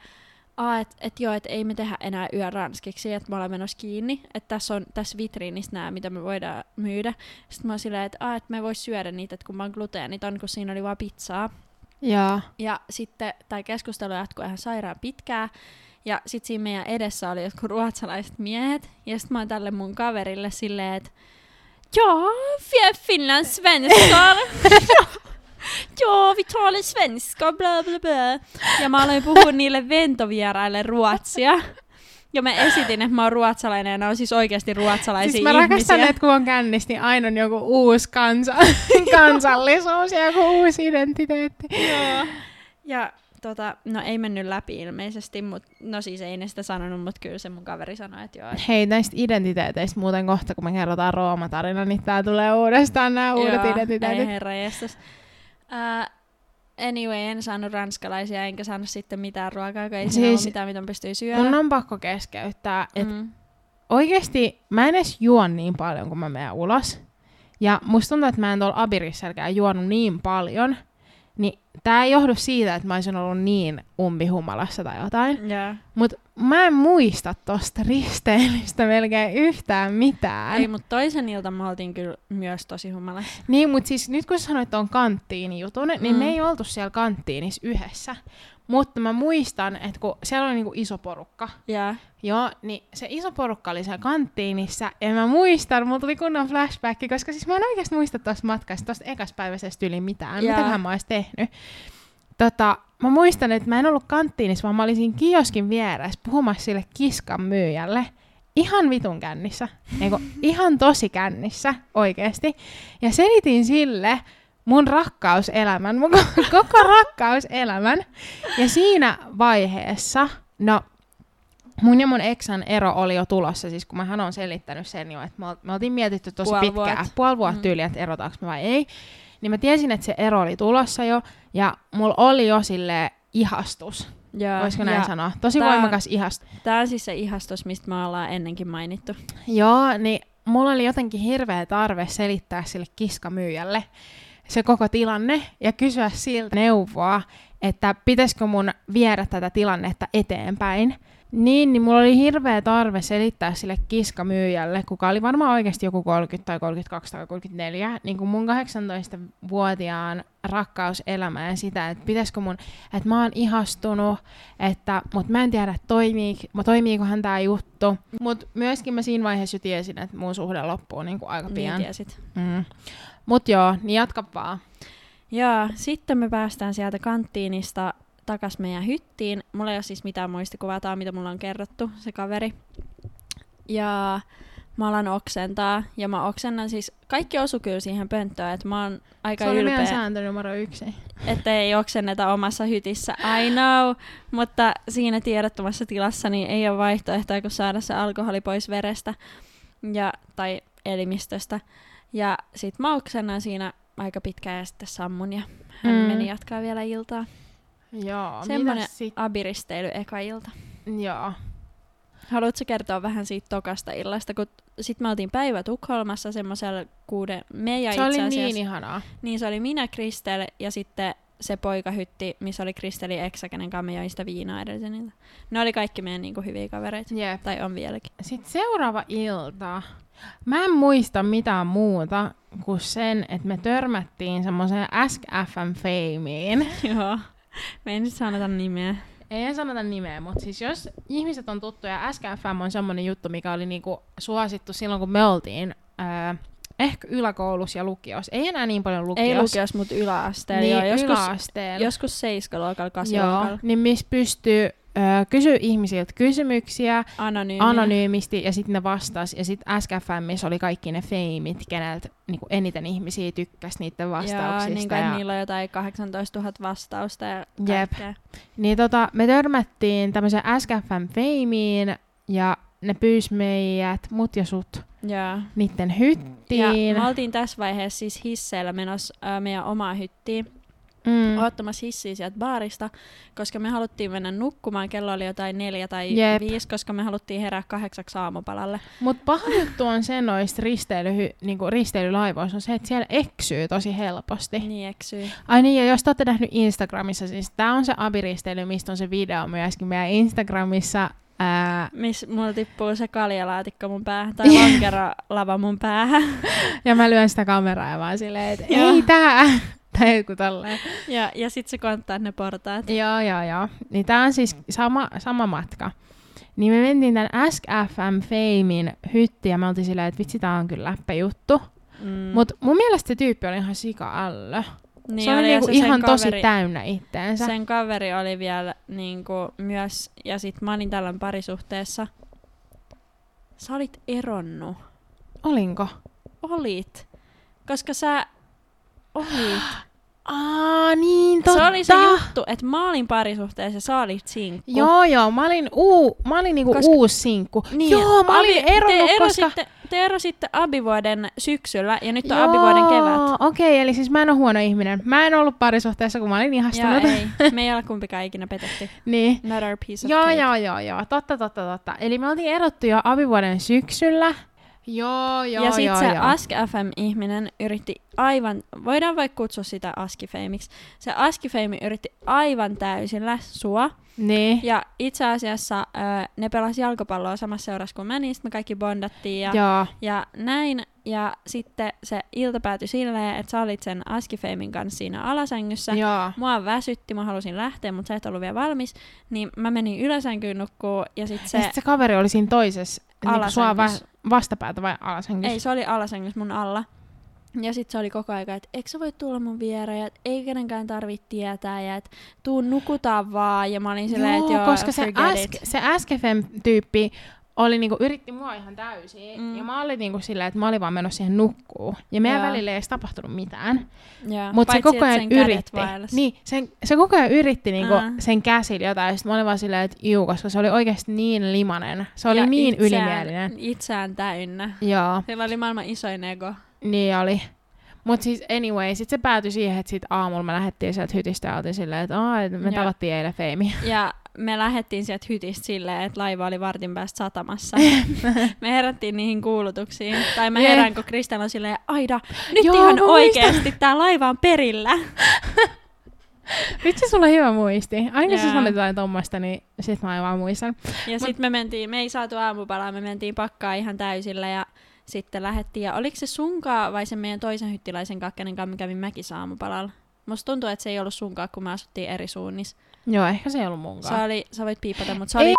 että et, joo, että ei me tehdä enää yö ranskiksi, että me ollaan menossa kiinni. Että tässä on tässä vitriinissä nämä, mitä me voidaan myydä. Sitten mä olin silleen, että et, me vois syödä niitä, että kun mä oon gluteeniton, kun siinä oli vaan pizzaa. Ja, ja sitten tämä keskustelu jatkui ihan sairaan pitkään. Ja sitten siinä meidän edessä oli jotkut ruotsalaiset miehet. Ja sitten mä oon tälle mun kaverille silleen, että joo, vi finland svenskar. Joo, vi talar svenska, bla bla bla. Ja mä aloin puhua niille ventovieraille ruotsia. Ja mä esitin, että mä oon ruotsalainen ja ne on siis oikeasti ruotsalaisia ihmisiä. Siis mä rakastan, ihmisiä. Että kun on kännissä, niin aina on joku uusi kansa, kansallisuus ja joku uusi identiteetti. Joo. Ja tota, no ei mennyt läpi ilmeisesti, mut, no siis ei ne sitä sanonut, mutta kyllä se mun kaveri sanoi, että joo. Et... Hei, näistä identiteeteistä muuten kohta, kun me kerrotaan Rooma-tarina, niin tää tulee uudestaan nämä uudet joo, identiteetit. Joo, ei herra jestas. Uh, Anyway, en saanut ranskalaisia, enkä saanut sitten mitään ruokaa, kun ei siis, siinä ole mitään, mitä pystyy syödä. Mun on pakko keskeyttää, että mm. oikeesti mä en edes juon niin paljon, kun mä menen ulos. Ja musta tuntuu, että mä en tuolla Abirisselkään juonut niin paljon. Niin tää ei johdu siitä, että mä olisin ollut niin umpihumalassa tai jotain. Yeah. Mut mä en muista tosta risteilistä melkein yhtään mitään. Ei, mut toisen iltan mä oltiin kyllä myös tosi humalassa. Niin, mut siis nyt kun sä sanoit tuon kanttiinijutun, niin mm. me ei oltu siellä kanttiinissa yhdessä. Mutta mä muistan, että kun siellä oli niinku iso porukka, yeah. Joo, niin se iso porukka oli siellä kanttiinissa, ja mä muistan, mulla tuli kunnon flashbacki, koska siis mä en oikeasti muista tuosta matkasta, tuosta ekaspäiväisestä yli mitään, yeah. Mitäköhän mä ois tehnyt. Tota, mä muistan, että mä en ollut kanttiinissa, vaan mä olisin kioskin vieressä puhumassa sille kiskan myyjälle, ihan vitun kännissä, eiku, ihan tosi kännissä, oikeesti, ja selitin sille, mun rakkauselämän, mun koko rakkauselämän. Ja siinä vaiheessa, no, mun ja mun eksän ero oli jo tulossa, siis kun mähän on selittänyt sen jo, että me oltiin mietitty tosi puoli pitkää, vuotta. puoli vuotta tyyliä, että erotaanko me vai ei, niin mä tiesin, että se ero oli tulossa jo, ja mulla oli jo silleen ihastus. Joo, voisiko näin sanoa? Tosi tää voimakas ihastus. Tää on siis se ihastus, mistä me ollaan ennenkin mainittu. Joo, niin mulla oli jotenkin hirveä tarve selittää sille kiskamyyjälle, se koko tilanne ja kysyä siltä neuvoa, että pitäisikö mun viedä tätä tilannetta eteenpäin. Niin, niin mulla oli hirveä tarve selittää sille kiskamyyjälle, kuka oli varmaan oikeasti joku kolmekymmentä tai kolmekymmentäkaksi tai kolmekymmentäneljä, niin kuin mun kahdeksantoistavuotiaan rakkauselämää ja sitä, että pitäisikö mun, että mä oon ihastunut, että, mut mä en tiedä, toimii, toimiikohan tää juttu. Mut myöskin mä siinä vaiheessa jo tiesin, että mun suhde loppuu niin kuin aika pian. Niin tiesit. Mm. Mut joo, niin jatka vaan. Joo, sitten me päästään sieltä kanttiinista takas meidän hyttiin. Mulla ei ole siis mitään muistikuvataa, mitä mulla on kerrottu, se kaveri. Ja mä alan oksentaa, ja mä oksennan siis, kaikki osu kyllä siihen pönttöön, että mä oon aika ylpeä. Se oli ylpeä, meidän sääntö numero yksi. Että ei oksenneta omassa hytissä, I know, mutta siinä tiedottomassa tilassa niin ei ole vaihtoehtoa, kun saada se alkoholi pois verestä ja, tai elimistöstä. Ja sit mä oksennan siinä aika pitkään ja sitten sammun ja hän mm. meni jatkaa vielä iltaa. Joo, semmoinen abiristeily eka ilta. Joo. Haluatko kertoa vähän siitä tokasta illasta, kun sit me oltiin päivä Tukholmassa semmoisella kuuden... Me ja se itse asiassa, oli niin ihanaa. Niin, se oli minä, Christel ja sitten se poikahytti, missä oli Christelin eksä, kenen kanssa me join sitä viinaa edellisen. Ne oli kaikki meidän niinku hyviä kavereita. Yep. Tai on vieläkin. Sitten seuraava ilta. Mä en muista mitään muuta kuin sen, että me törmättiin semmoiseen ask dot f m-feimiin. Joo. Me ei nyt sanota nimeä. Ei sanota nimeä, mutta siis jos ihmiset on tuttuja, ask dot f m on semmoinen juttu, mikä oli niinku suosittu silloin, kun me oltiin äh, ehkä yläkoulussa ja lukiossa. Ei enää niin paljon lukiossa. Ei lukiossa, mutta yläasteella. Niin, joskus, yläasteella. Joskus seiskaluokalla, kasiluokalla. Joo, niin missä pystyy Öö, kysy ihmisiltä kysymyksiä Anonyymiä. anonyymisti ja sitten ne vastas. Ja sitten ask dot f m oli kaikki ne feimit, keneltä niinku eniten ihmisiä tykkäsi niiden vastauksista. Joo, niin kuin ja... niillä on jotain kahdeksantoistatuhatta vastausta ja kaikkea. Niin tota, me törmättiin tämmöiseen ask dot f m-feimiin ja ne pyysi meidät, mut ja sut, ja niiden hyttiin. Ja me oltiin tässä vaiheessa siis hisseillä menossa äh, meidän omaa hyttiin. Mm. Odottamassa hissiä sieltä baarista, koska me haluttiin mennä nukkumaan. Kello oli jotain neljä tai Jep. viisi, koska me haluttiin herää kahdeksaksi aamupalalle. Mutta paha juttu on se noista risteily, niinku risteilylaivoissa on se, että siellä eksyy tosi helposti. Niin eksyy. Ai niin, ja jos te olette nähnyt Instagramissa, siis tää on se abiristeily, mistä on se video myöskin meidän Instagramissa. Ää... Miss mulla tippuu se kaljalaatikko mun päähän, tai lonkerolava mun päähän. Ja mä lyön sitä kameraa ja vaan silleen, että ei tää... Tai joku tolleen. Ja, ja sit se konttaa ne portaat. Joo, joo, joo. Niin tää on siis sama, sama matka. Niin me mentiin tän ask dot f m-feimin hyttiin ja me oltiin silleen, että vitsi tää on kyllä läppäjuttu. Mm. Mut mun mielestä se tyyppi oli ihan sika-allö. Niin se oli, oli niinku se ihan kaveri, tosi täynnä itteensä. Sen kaveri oli vielä niinku myös, ja sit mä olin tällöin parisuhteessa. Sä olit eronnut. Olinko? Olit. Koska sä... Olit. Aa, niin totta. Se oli se juttu, että mä olin parisuhteessa ja sä olit sinkku. Joo, joo, mä olin, uu, mä olin niinku koska... uusi sinkku. Niin, joo, mä olin abi, eronnut, te koska... Erositte, te erositte abivuoden syksyllä ja nyt on joo, abivuoden kevät. Okei, okay, eli siis mä en ole huono ihminen. Mä en ollut parisuhteessa, kun mä olin ihastunut. Joo, ei. Me ei ole kumpikaan ikinä petetty. Niin. Not our piece of joo, cake. Joo, joo, joo. Totta, totta, totta. Eli me oltiin erottu jo abivuoden syksyllä. Joo, joo, ja sit joo, se joo. ask dot f m-ihminen yritti aivan, voidaan vaikka kutsua sitä askifeimiksi, se askifeimi yritti aivan täysillä sua. Niin. Ja itse asiassa äh, ne pelasi jalkapalloa samassa seurassa kuin mä, niin sit me kaikki bondattiin ja, ja. ja näin. Ja sitten se ilta päätyi silleen, että sä olit sen askifeimin kanssa siinä alasängyssä. Jaa. Mua väsytti, mä halusin lähteä, mutta sä et ollut vielä valmis. Niin mä menin yläsänkyyn nukkuun ja sitten se... Ja sit se kaveri oli siinä toisessa, niin sua va- vastapäätä vai alasängyssä? Ei, se oli alasängyssä mun alla. Ja sit se oli koko ajan, että eikö sä voi tulla mun viereen, ja ei kenenkään tarvitse tietää, ja että tuu nukutaan vaan. Ja mä olin silleen, että joo, koska se, ask, se ask dot f m-tyyppi oli niinku, yritti mua ihan täysin, mm. ja mä olin niinku silleen, että mä olin vaan menossa siihen nukkuun. Ja meidän Jaa. välillä ei edes tapahtunut mitään. Mutta se koko ajan yritti. Niin, sen, se koko ajan yritti niinku uh-huh. sen käsillä jotain, ja sit mä olin vaan silleen, että juu, koska se oli oikeesti niin limanen. Se oli ja niin itseään, ylimielinen. Itseään täynnä. Joo. Sillä oli maailman isoin ego. Niin oli. Mut siis anyway, sit se päätyi siihen, että sit aamulla me lähdettiin sieltä hytistä ja oltiin silleen, että aah, me Joo. tavattiin eilen feimiä. Ja me lähdettiin sieltä hytistä silleen, että laiva oli vartin päästä satamassa. Me herättiin niihin kuulutuksiin. Tai mä herään, kun Christel on silleen, Aida, nyt Joo, ihan oikeesti tää laiva on perillä. Vitsi, sulla on hyvä muisti. Aina kun sä sanoit jotain tommoista, niin sit mä vaan muistan. Ja Mut... sit me mentiin, me ei saatu aamupalaa, me mentiin pakkaa ihan täysillä ja... Sitten lähdettiin, ja oliko se sunkaan vai se meidän toisen hyttiläisen kakkanen kanssa, mikä mäkin saa aamupalalla? Musta tuntuu, että se ei ollut sunkaan, kun me asuttiin eri suunnissa. Joo, ehkä se ei ollut munkaan. Sä, oli, sä voit piipata, mutta se ei. oli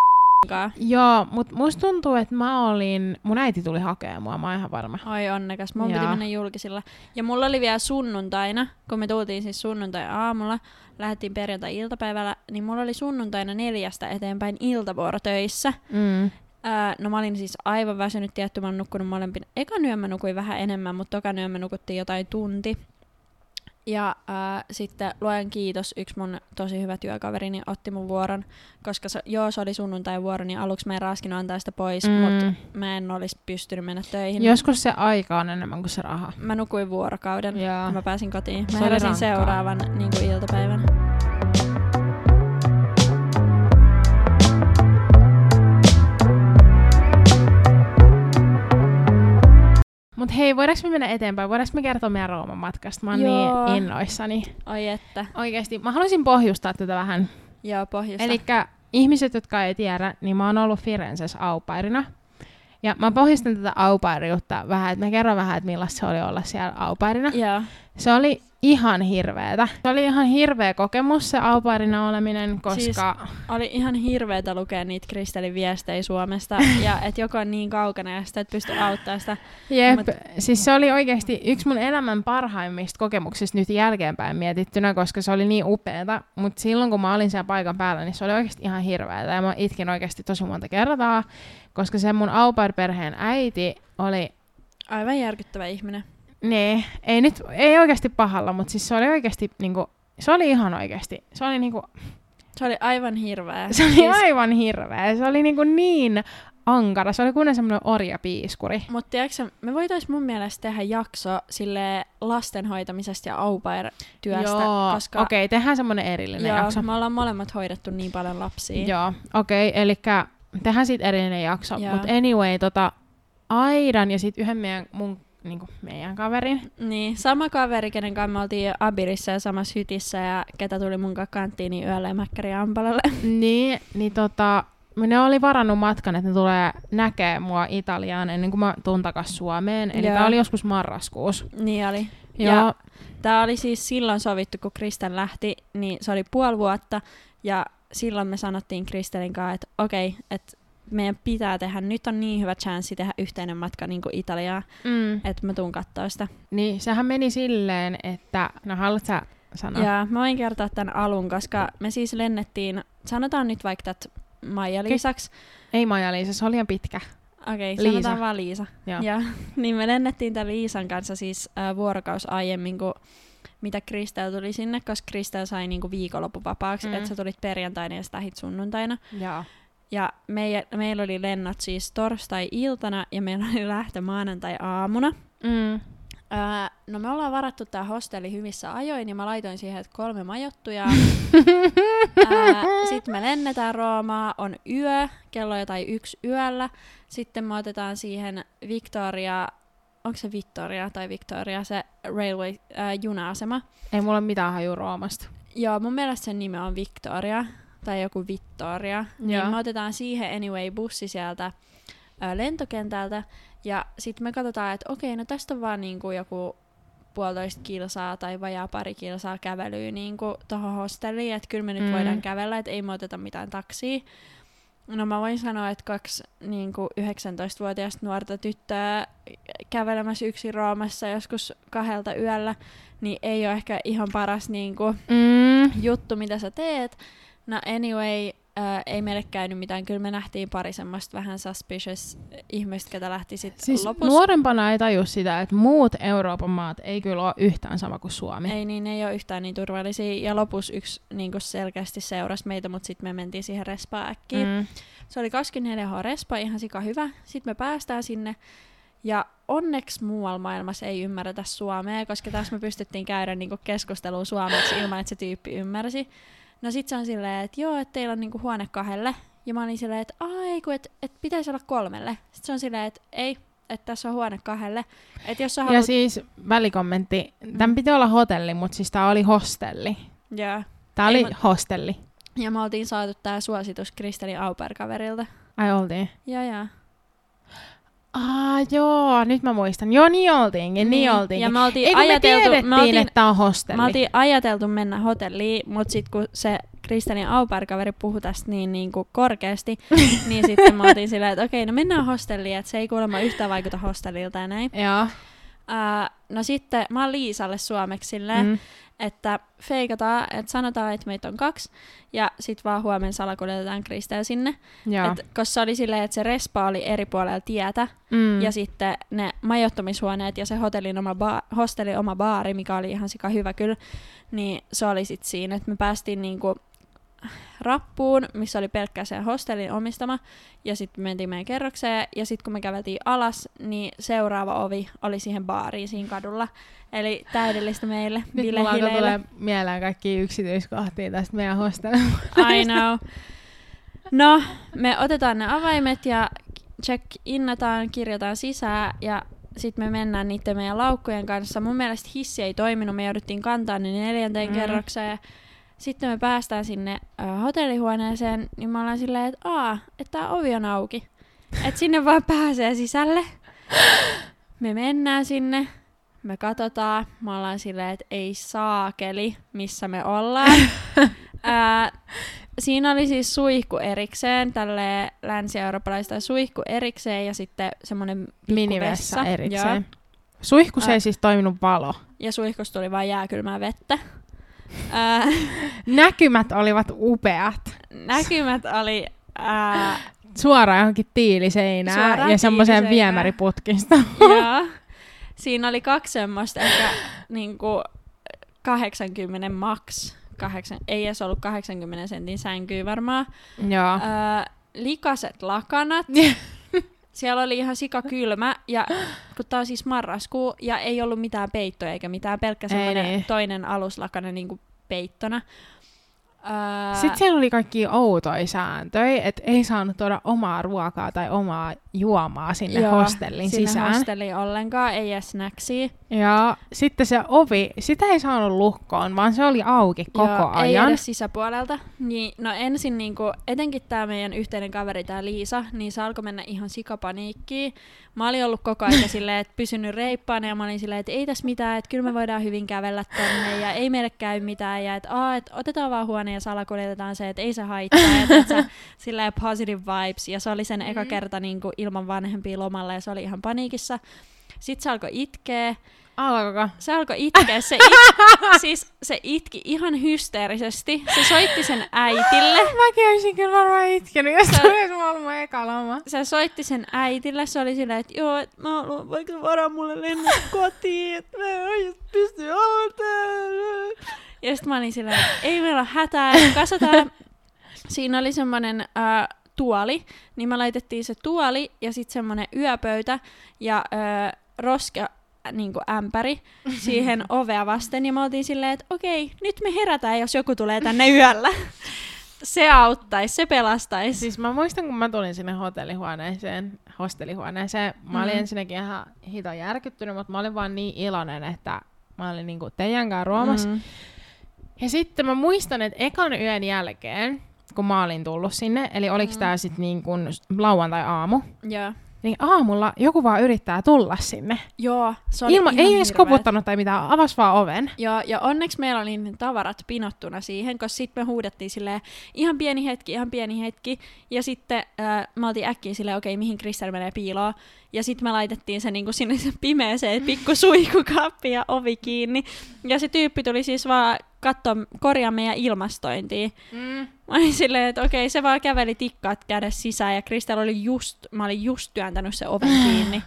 munkaan. Joo, mutta musta tuntuu, että mä olin... Mun äiti tuli hakemaan mua, mä oon ihan varma. Oi onnekas, mun Joo. piti mennä julkisilla. Ja mulla oli vielä sunnuntaina, kun me tultiin siis sunnuntai-aamulla, lähdettiin perjantai-iltapäivällä, niin mulla oli sunnuntaina neljästä eteenpäin iltavuoro töissä. Mm. No mä olin siis aivan väsynyt tietty, mä olen nukkunut molempina. Ekan yön mä nukuin vähän enemmän, mutta tokan yön mä nukuttiin jotain tunti. Ja ää, sitten luojan kiitos, yksi mun tosi hyvä työkaverini otti mun vuoron, koska se, joo se oli sunnuntai vuoro, niin aluksi mä en raskinut antaa sitä pois, mm. mutta mä en olisi pystynyt mennä töihin. Joskus se aika on enemmän kuin se raha. Mä nukuin vuorokauden, yeah. mä pääsin kotiin. Mä heräsin seuraavan niin kuin iltapäivän. Mut hei, voidaanko me mennä eteenpäin? Voidaanko me kertoa meidän Rooman matkasta? Mä oon Joo. niin innoissani. Oi että. Oikeesti. Mä haluaisin pohjustaa tätä vähän. Joo, pohjusta. Elikkä ihmiset, jotka ei tiedä, niin mä oon ollut Firenzessä au pairina. Ja mä pohjustan tätä au pairiutta vähän, että mä kerron vähän, että millaista se oli olla siellä au pairina. Joo. Se oli ihan hirveetä. Se oli ihan hirveä kokemus se au pairina oleminen, koska... Siis oli ihan hirveetä lukea niitä Christelin viestejä Suomesta, ja että joku on niin kaukana ja sitä et pysty auttamaan sitä. Jep, Mut... siis se oli oikeasti yksi mun elämän parhaimmista kokemuksista nyt jälkeenpäin mietittynä, koska se oli niin upeata, mutta silloin kun mä olin siellä paikan päällä, niin se oli oikeasti ihan hirveetä, ja mä itkin oikeasti tosi monta kertaa, koska se mun au pair-perheen äiti oli... Aivan järkyttävä ihminen. Nee, ei nyt, ei oikeasti pahalla, mutta siis se oli oikeasti, niinku, se oli ihan oikeasti, se oli niinku... Se oli aivan hirveä. Se oli siis... aivan hirveä, se oli niinku niin ankara, se oli kunnon semmoinen orjapiiskuri. Mutta tiedätkö, me voitais mun mielestä tehdä jakso sille lasten hoitamisesta ja au pair-työstä. Joo, koska... okei, okay, tehdään semmoinen erillinen Joo, jakso. Joo, me ollaan molemmat hoidettu niin paljon lapsia. Joo, okei, okay, elikkä tehdään siitä erillinen jakso, mutta anyway, tota Aidan ja sit yhden meidän mun niinku meidän kaverin. Niin, sama kaveri, kenen kanssa me oltiin Abirissa ja samassa hytissä ja ketä tuli mun kanssa kanttiini yöllä ja Mäkkäriampalalle. Niin, niin tota, ne oli varannut matkan, että ne tulee näkee mua Italiaan ennen kuin mä tuun takas Suomeen. Eli Joo. tää oli joskus marraskuussa. Niin oli. Joo. Ja tää oli siis silloin sovittu, kun Christel lähti, niin se oli puoli vuotta ja silloin me sanottiin Christelin kanssa, että okei, okay, että meidän pitää tehdä, nyt on niin hyvä chanssi tehdä yhteinen matka niin kuin Italiaan, mm. että mä tuun katsoa sitä. Niin, sehän meni silleen, että, no haluat sä sanoa? Joo, mä voin kertoa tämän alun, koska me siis lennettiin, sanotaan nyt vaikka tät Maija-Liisaksi. Ei Maija-Liisa, se oli ihan pitkä. Okei, okay, sanotaan vaan Liisa. Joo. Ja, niin me lennettiin tämän Liisan kanssa siis äh, vuorokausi aiemmin, kun mitä Christel tuli sinne, koska Christel sai niin kuin viikonloppu vapaaksi, mm. että sä tulit perjantaina ja sä lähit sunnuntaina. Joo. Ja meillä meil oli lennot siis torstai-iltana ja meillä oli lähtö maanantai-aamuna. Mm. Öö, no me ollaan varattu tää hostelli hyvissä ajoin ja mä laitoin siihen, että kolme majoittujaa. öö, Sitten me lennetään Roomaa, on yö, kello jotain yksi yöllä. Sitten me otetaan siihen Victoria, onko se Victoria tai Victoria, se railway öö, juna-asema. Ei mulla ole mitään haju Roomasta. Joo, mun mielestä sen nimi on Victoria. Tai joku Vittoria, niin me otetaan siihen anyway bussi sieltä ö, lentokentältä, ja sitten me katsotaan, että okei, no tästä on vaan niinku joku puolitoista kilsaa tai vajaa pari kilsaa kävelyä niinku tohon hosteliin, että kyllä me nyt mm. voidaan kävellä, että ei me oteta mitään taksia. No mä voin sanoa, että kaksi niinku yhdeksäntoistavuotiaista nuorta tyttöä kävelemässä yksin Roomassa joskus kahdelta yöllä, niin ei ole ehkä ihan paras niinku mm. juttu, mitä sä teet. No anyway, äh, ei meille käynyt mitään. Kyllä me nähtiin pari semmoista vähän suspicious ihmistä, ketä lähti sitten siis lopussa. Nuorempana ei taju sitä, että muut Euroopan maat ei kyllä ole yhtään sama kuin Suomi. Ei niin, ne ei ole yhtään niin turvallisia. Ja lopussa yksi niin kuin selkeästi seurasi meitä, mutta sitten me mentiin siihen respaan äkkiin. Mm. Se oli kaksikymmentäneljä tuntia respa, ihan sika hyvä. Sitten me päästään sinne. Ja onneksi muualla maailmassa ei ymmärretä suomea, koska taas me pystyttiin käydä niin kuin keskustelua suomeksi ilman, että se tyyppi ymmärsi. No sit se on silleen, että joo, että teillä on niinku huone kahdelle. Ja mä olin silleen, että ai kun, että et pitäisi olla kolmelle. Sit se on silleen, että ei, että tässä on huone kahdelle. Et jos sä haluat... Ja siis välikommentti, tän piti olla hotelli, mutta siis tää oli hostelli. Joo. Tää ei, oli ma... hostelli. Ja me oltiin saatu tää suositus Christelin au pair-kaverilta. Ai oltiin? Joo, joo. Ah, joo, nyt mä muistan. Joo, niin oltiinkin, niin oltiinkin. Ja me oltiin Eiku ajateltu, me tiedettiin, me oltiin, että tää on hostelli. Me oltiin ajateltu mennä hotelliin, mutta sitten kun se Christelin au pair-kaveri puhui tästä niin, niin kuin korkeasti, niin sitten me oltiin silleen, että okei, okay, no mennään hostelliin, että se ei kuulemma yhtään vaikuta hostellilta ja näin. Joo. Uh, no sitten mä oon Liisalle suomeksi silleen, mm. että feikataan, että sanotaan, että meitä on kaksi, ja sit vaan huomenna salakuljetetaan Christel sinne. Et, koska se oli silleen, että se respa oli eri puolella tietä, mm. ja sitten ne majoittumishuoneet ja se hotellin oma ba- hostelin oma baari, mikä oli ihan sika hyvä kyllä, niin se oli sit siinä, että me päästiin niinku rappuun, missä oli pelkkää sen hostelin omistama, ja sitten me mentiin meidän kerrokseen, ja sitten kun me käveltiin alas, niin seuraava ovi oli siihen baariin siinä kadulla. Eli täydellistä meille. Nyt mulla alkoi tulee mieleen kaikkia yksityiskohtia tästä meidän hostelista. I know. No, me otetaan ne avaimet ja check-innataan, kirjataan sisään, ja sitten me mennään niiden meidän laukkujen kanssa. Mun mielestä hissi ei toiminut, me jouduttiin kantaa ne neljänteen mm. kerrokseen. Sitten me päästään sinne ö, hotellihuoneeseen, niin me ollaan silleen, että aa, että tää ovi on auki. Että sinne vaan pääsee sisälle. Me mennään sinne. me katsotaan, me ollaan silleen, että ei saakeli, missä me ollaan. Ää, siinä oli siis suihku erikseen, tälleen länsi-eurooppalaista suihku erikseen ja sitten semmoinen minivessa erikseen. Joo. Suihkussa ei siis toiminut valo. Ja suihkussa tuli vain jääkylmää vettä. Ää, Näkymät olivat upeat. Näkymät oli... Ää, Suoraan johonkin tiiliseinään Suoraan ja semmoiseen viemäriputkista. Joo. Siinä oli kaksi semmoista, ehkä niinku kahdeksankymmentä maks. Kahdeksan, ei edes ollut kahdeksankymmenen sentin sänkyä varmaan. Joo. Öö, likaset lakanat. Siellä oli ihan sikakylmä, ja, kun tää on siis marraskuu, ja ei ollut mitään peittoja eikä mitään. Pelkkä semmoinen niin. toinen aluslakana niinku peittona. Öö... Sitten siellä oli kaikki outoja sääntöjä, että ei saanut tuoda omaa ruokaa tai omaa juomaa sinne Joo, hostellin sinne sisään. Sinne hostellin ollenkaan, ei edes snacksia. Ja sitten se ovi, sitä ei saanut lukkoon, vaan se oli auki koko Joo, ajan. Ei edes sisäpuolelta. Niin, no ensin niinku, etenkin tämä meidän yhteinen kaveri, tämä Liisa, niin se alkoi mennä ihan sikapaniikkiin. Mä olin ollut koko ajan silleen, että pysynyt reippaana ja mä olin silleen, että ei tässä mitään, että kyllä me voidaan hyvin kävellä tonne ja ei meille käy mitään ja että aah, et otetaan vaan huoneen ja salakuljetetaan se, että ei se haittaa, että silleen positive vibes, ja se oli sen eka kerta niin kuin ilman vanhempia lomalla, ja se oli ihan paniikissa. Sitten se alkoi itkeä. Alkoi? Se alkoi itkeä. Se, it- siis, se itki ihan hysteerisesti. Se soitti sen äitille. Mäkin olisin kyllä varmaan itkenyt, jos se olisi ollut eka loma. Se soitti sen äitille. Se oli silleen, että joo, et mä haluan vaikka varaa mulle lennät kotiin, että mä en oikeasti pysty olemaan. Ja sitten mä olin silleen, että ei meillä ole hätää, kasataan. Siinä oli semmoinen äh, tuoli, niin me laitettiin se tuoli ja sitten semmoinen yöpöytä ja äh, roska, niin kuin ämpäri, siihen ovea vasten. Ja me oltiin silleen, että okei, nyt me herätään, jos joku tulee tänne yöllä. Se auttaisi, se pelastaisi. Siis mä muistan, kun mä tulin sinne hotellihuoneeseen, hostelihuoneeseen, mä olin mm. ensinnäkin ihan hito järkyttynyt, mutta mä olin vaan niin iloinen, että mä olin niin kuin teidän kanssa ruomassa. Mm. Ja sitten mä muistan, että ekan yön jälkeen, kun mä olin tullut sinne, eli oliko mm. tää sit niin kun lauantai-aamu, yeah. niin aamulla joku vaan yrittää tulla sinne. Joo, se oli Ilma, ihan Ei edes hirveet. Koputtanut tai mitään, avasi vaan oven. Joo, ja onneksi meillä oli ne tavarat pinottuna siihen, koska sit me huudettiin silleen, ihan pieni hetki, ihan pieni hetki, ja sitten äh, mä oltiin äkkiä silleen, okei, okay, mihin Christel menee piiloon, ja sit me laitettiin se niinku sinne sen pimeeseen, pikku suihkukaappi ja ovi kiinni, ja se tyyppi tuli siis vaan katsoa, korjaa meidän ilmastointia. Mm. Mä olin silleen, että okei, se vaan käveli tikkaat kädessä sisään, ja Christel oli just, mä olin just työntänyt se oven kiinni.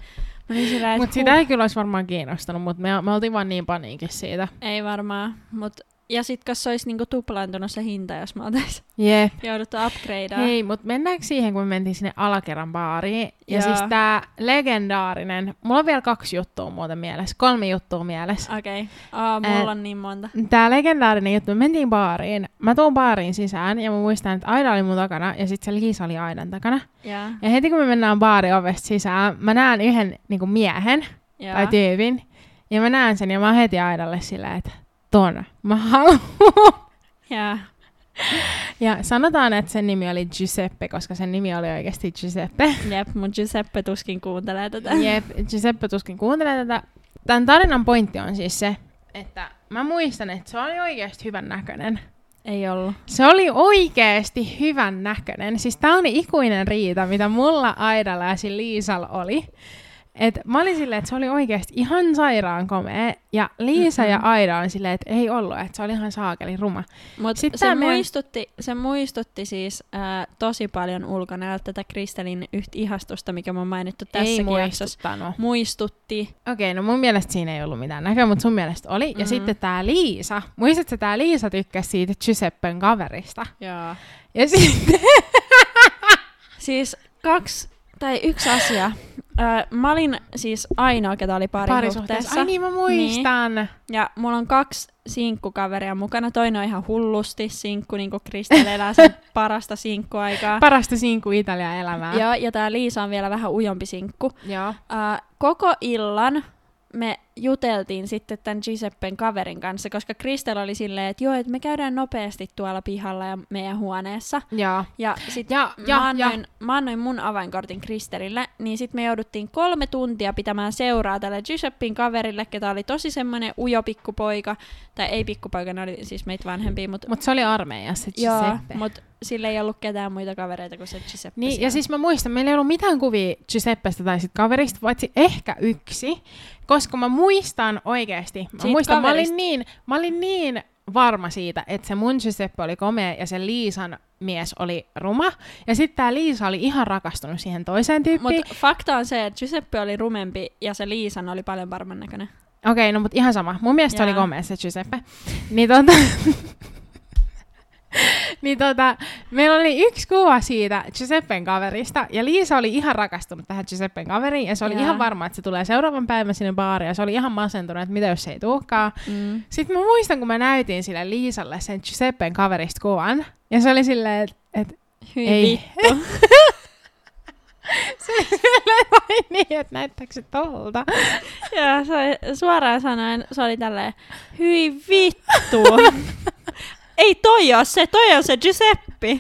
Silleen, mut sitä ei kyllä olisi varmaan kiinnostanut, mutta me, me oltiin vaan niin paniikissa siitä. Ei varmaan, mut ja sit kas se olisi niinku tuplaantunut se hinta, jos me oltais yep. jouduttu upgradeaan. Hei, mut mennäänkö siihen, kun me mentiin sinne alakerran baariin? Ja Joo. siis tää legendaarinen, mulla on vielä kaksi juttua muuten mielessä, kolme juttua mielessä. Okei, okay. oh, mulla on niin monta. Tää legendaarinen juttu, me mentiin baariin, mä tuun baariin sisään ja mä muistan, että Aida oli mun takana ja sit se Liisa oli Aidan takana. Yeah. Ja heti kun me mennään baarin ovesta sisään, mä näen yhden niinku miehen yeah. tai tyypin ja mä näen sen ja mä heti Aidalle sillä, että ton mä haluun. Yeah. Ja sanotaan, että sen nimi oli Giuseppe, koska sen nimi oli oikeasti Giuseppe. Jep, mun Giuseppe tuskin kuuntelee tätä. Jep, Giuseppe tuskin kuuntelee tätä. Tämän tarinan pointti on siis se, että mä muistan, että se oli oikeasti hyvän näköinen. Ei ollut. Se oli oikeasti hyvän näköinen. Siis tää on ikuinen riita, mitä mulla, Aidalla ja Liisalla oli. Et mä olin silleen, että se oli oikeasti ihan sairaan komea, ja Liisa mm-hmm. ja Aida on silleen, että ei ollut, että se oli ihan saakeli ruma. Mutta se, meidän... muistutti, se muistutti siis äh, tosi paljon ulkonäöltä tätä Christelin yht ihastusta, mikä mä oon mainittu tässäkin jaksossa. Muistutti. Okei, no mun mielestä siinä ei ollut mitään näköä, mutta sun mielestä oli. Mm-hmm. Ja sitten tää Liisa, muistatko tää Liisa tykkäsi siitä Giuseppen kaverista? Joo. Ja sitten... siis kaksi tai yksi asia... Öö, mä olin siis ainoa, ketä oli parisuhteessa. Ai niin, mä muistan. Niin. Ja mulla on kaksi sinkkukaveria mukana. Toinen on ihan hullusti sinkku, niin kuin Christel elää sen parasta sinkkuaikaa. Parasta sinkku Italian elämää. Joo, ja tää Liisa on vielä vähän ujompi sinkku. Joo. Öö, koko illan me juteltiin sitten tämän Giuseppen kaverin kanssa, koska Christel oli silleen, että joo, että me käydään nopeasti tuolla pihalla ja meidän huoneessa. Ja, ja sitten mä, mä annoin mun avainkortin Christelille, niin sitten me jouduttiin kolme tuntia pitämään seuraa tälle Giuseppin kaverille, ketä oli tosi semmoinen ujo pikkupoika, tai ei pikkupoika, ne oli siis meitä vanhempia. Mutta mut se oli armeijassa se Giuseppe. Joo, mut sillä ei ollut ketään muita kavereita kuin se Giuseppe. Niin, ja siis mä muistan, meillä ei ollut mitään kuvia Giuseppestä tai sit kaverista, paitsi ehkä yksi, koska mä muistan oikeesti. Mä Siit muistan, mä olin, niin, mä olin niin varma siitä, että se mun Giuseppe oli komea ja se Liisan mies oli ruma. Ja sitten tää Liisa oli ihan rakastunut siihen toiseen tyyppiin. Mut fakta on se, että Giuseppe oli rumempi ja se Liisan oli paljon varman näköinen. Okei, okay, no mut ihan sama. Mun mielestä oli komea se Giuseppe. Niin tota... niin tota, meillä oli yksi kuva siitä Giuseppen kaverista, ja Liisa oli ihan rakastunut tähän Giuseppen kaveriin, ja se oli yeah. ihan varma, että se tulee seuraavan päivän sinne baariin, ja se oli ihan masentunut, että mitä jos se ei tulekaan. Mm. Sitten mä muistan, kun mä näytin sille Liisalle sen Giuseppen kaverista kuvan, ja se oli silleen, että et, ei. Vittu. Se oli vain niin, että näyttääkö se tolta? Joo, suoraan sanoen se oli tälleen, hyi vittu. Ei toi oo se, toi on se Giuseppe.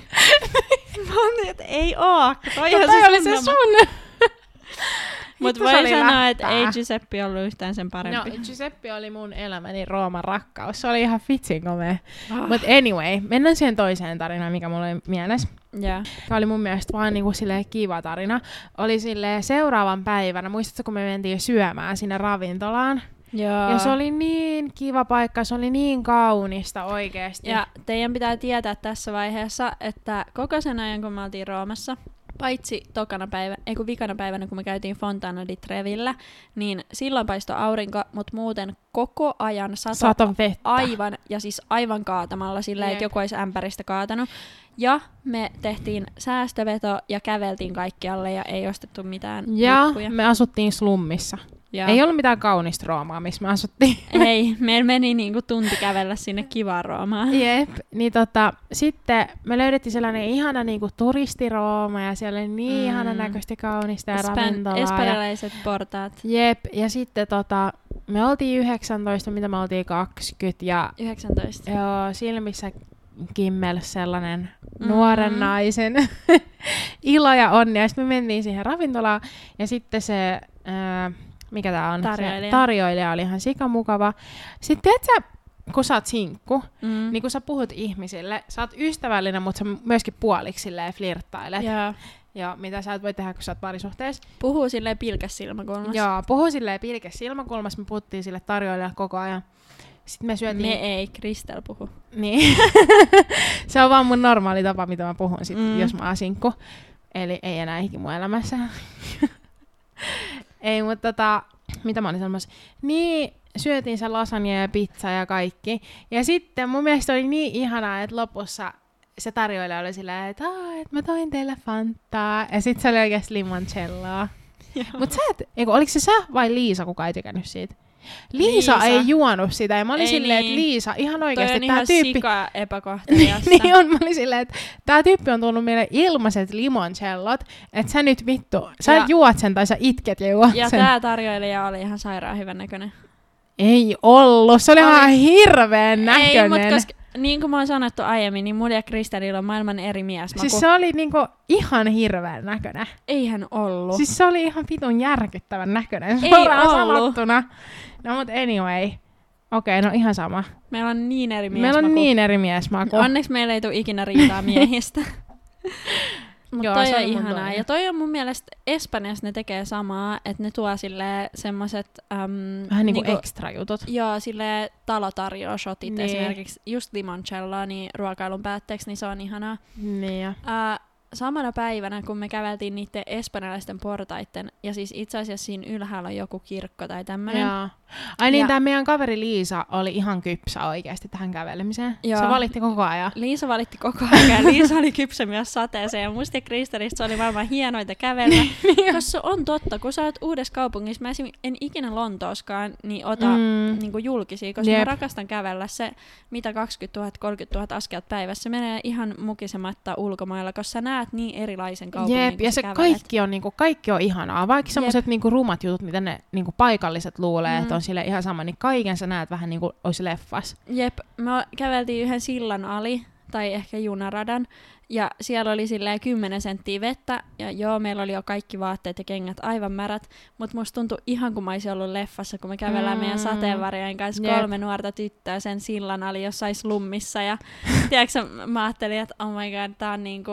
Mä oon, että ei oo. Toi no, on toi se, oli se sun. Mut voi sanoa, että ei Giuseppe ollut yhtään sen parempi. No, Giuseppe oli mun elämäni Rooman rakkaus. Se oli ihan vitsin komea. Oh. Mut anyway, mennään siihen toiseen tarinaan, mikä mulla oli mielessä. Yeah. Tämä oli mun mielestä vaan niinku silleen kiva tarina. Oli silleen seuraavan päivänä, muistatko kun me mentiin syömään sinne ravintolaan? Joo. Ja se oli niin kiva paikka, se oli niin kaunista oikeesti. Ja teidän pitää tietää tässä vaiheessa, että koko sen ajan kun me oltiin Roomassa, paitsi tokana päivänä, ei kun vikana päivänä kun me käytiin Fontana di Trevillä, niin silloin paistoi aurinko, mutta muuten koko ajan sato, sato vettä. Aivan, ja siis aivan kaatamalla silleen, että joku olisi ämpäristä kaatanut. Ja me tehtiin säästöveto ja käveltiin kaikkialle ja ei ostettu mitään ja lippuja. Me asuttiin slummissa. Ja. Ei ollut mitään kaunista Roomaa, missä me asuttiin. Ei, meillä meni niinku tunti kävellä sinne kivaan Roomaan. Jep, niin tota, sitten me löydettiin sellainen ihana niinku turistirooma ja siellä oli niin mm. ihana näköistä kaunista ja Espan- ravintolaa. Espanjalaiset ja... portaat. Jep, ja sitten tota, me oltiin yhdeksäntoista, mitä me oltiin kaksikymmentä ja... yhdeksäntoista. Joo, silmissä kimmel sellainen mm-hmm. nuoren naisen ilo ja onni. Ja sitten me mentiin siihen ravintolaan ja sitten se... Äh, Mikä tää on? Tarjoilija. Tarjoilija oli ihan sikamukava. Sitten tiedätkö, kun sä oot sinkku, mm. niin kun sä puhut ihmisille, sä oot ystävällinen, mutta sä myöskin puoliksi silleen flirttailet. Yeah. Joo, mitä sä et voi tehdä, kun sä oot parisuhteessa. Puhuu silleen pilkäs silmäkulmassa. Joo, puhuu silleen pilkäs silmäkulmassa. Me puhuttiin sille tarjoilijalle koko ajan. Sitten me syötiin... Me ei, Christel puhu. Niin. Se on vaan mun normaali tapa, mitä mä puhun sit, mm. jos mä oon sinkku. Eli ei enää ikinä mun elämässä. Ei, mutta tota, mitä mä olin sanomassa? Niin, syötiin se lasagna ja pizza ja kaikki. Ja sitten mun mielestä oli niin ihanaa, että lopussa se tarjoilija oli silleen, että et mä toin teille Fantaa. Ja sit se oli oikeesti limoncelloa. Mut sä et, eiku, oliko se sä vai Liisa, kuka ei tykännyt siitä? Liisa, Liisa ei juonut sitä, ja mä olin silleen, niin. että Liisa, ihan oikeesti tää ihan tyyppi... Sika epäkohteliasta. Niin on, mä olin silleen, että tää tyyppi on tullut meille ilmaiset limoncellot, että sä nyt vittu, sä ja... juot sen tai sä itket ja juot ja sen. Ja tää tarjoilija oli ihan sairaan hyvän näköinen. Ei ollut, se oli Ai... ihan hirveen näköinen. Ei, mutta koska, niin kuin mä oon sanottu aiemmin, niin mulla ja Christelillä on maailman eri miesmaku. Siis se oli niinku ihan hirveen näköinen. Eihän ollut. Siis se oli ihan vitun järkyttävän näköinen, suoraan sanottuna. No mut anyway. Okei, okay, no ihan sama. Meillä on niin eri miesmaku. Meillä on niin eri miesmaku. No, onneksi meillä ei tule ikinä riitaa miehistä. Mut joo, toi on ihanaa. Ja toi on mun mielestä, Espanjassa ne tekee samaa, että ne tuo silleen semmoset... Äm, vähän niinku, niinku ekstra jutut. Joo, silleen talo tarjoaa shotit niin. Esimerkiksi just limoncelloa niin ruokailun päätteeksi, niin se on ihanaa. Niin. Äh, samana päivänä, kun me käveltiin niiden espanjalaisten portaitten, ja siis itse asiassa siinä ylhäällä on joku kirkko tai tämmönen. Joo. Ai niin, ja... tää meidän kaveri Liisa oli ihan kypsä oikeasti tähän kävelemiseen. Joo. Se valitti koko ajan. Liisa valitti koko ajan. Liisa oli kypsä myös sateeseen, ja musta Christelistä se oli varmaan hienoita kävellä. Koska se on totta, kun sä oot uudessa kaupungissa, mä en ikinä Lontooskaan, niin ota mm. niinku julkisia, koska yep. mä rakastan kävellä se, mitä kaksikymmentätuhatta kolmekymmentätuhatta askelta päivässä. Se menee ihan mukisematta ulkomailla, koska sä näet niin erilaisen kaupungin. Jep, ja se kaikki on, niinku, kaikki on ihanaa, vaikka semmoset niinku, rumat jutut, mitä ne niinku, paikalliset luulee, mm. on sille ihan sama, niin kaiken sä näet vähän niin kuin olisi leffas. Jep, me käveltiin yhden sillan ali, tai ehkä junaradan, ja siellä oli silleen kymmenen senttiä vettä, ja joo, meillä oli jo kaikki vaatteet ja kengät aivan märät, mutta musta tuntui ihan kun mä olisin ollut leffassa, kun me kävellään mm. meidän sateenvarjojen kanssa yep. kolme nuorta tyttöä sen sillan ali jossain slummissa, ja tiedätkö, mä ajattelin, että oh my god, tää on niinku...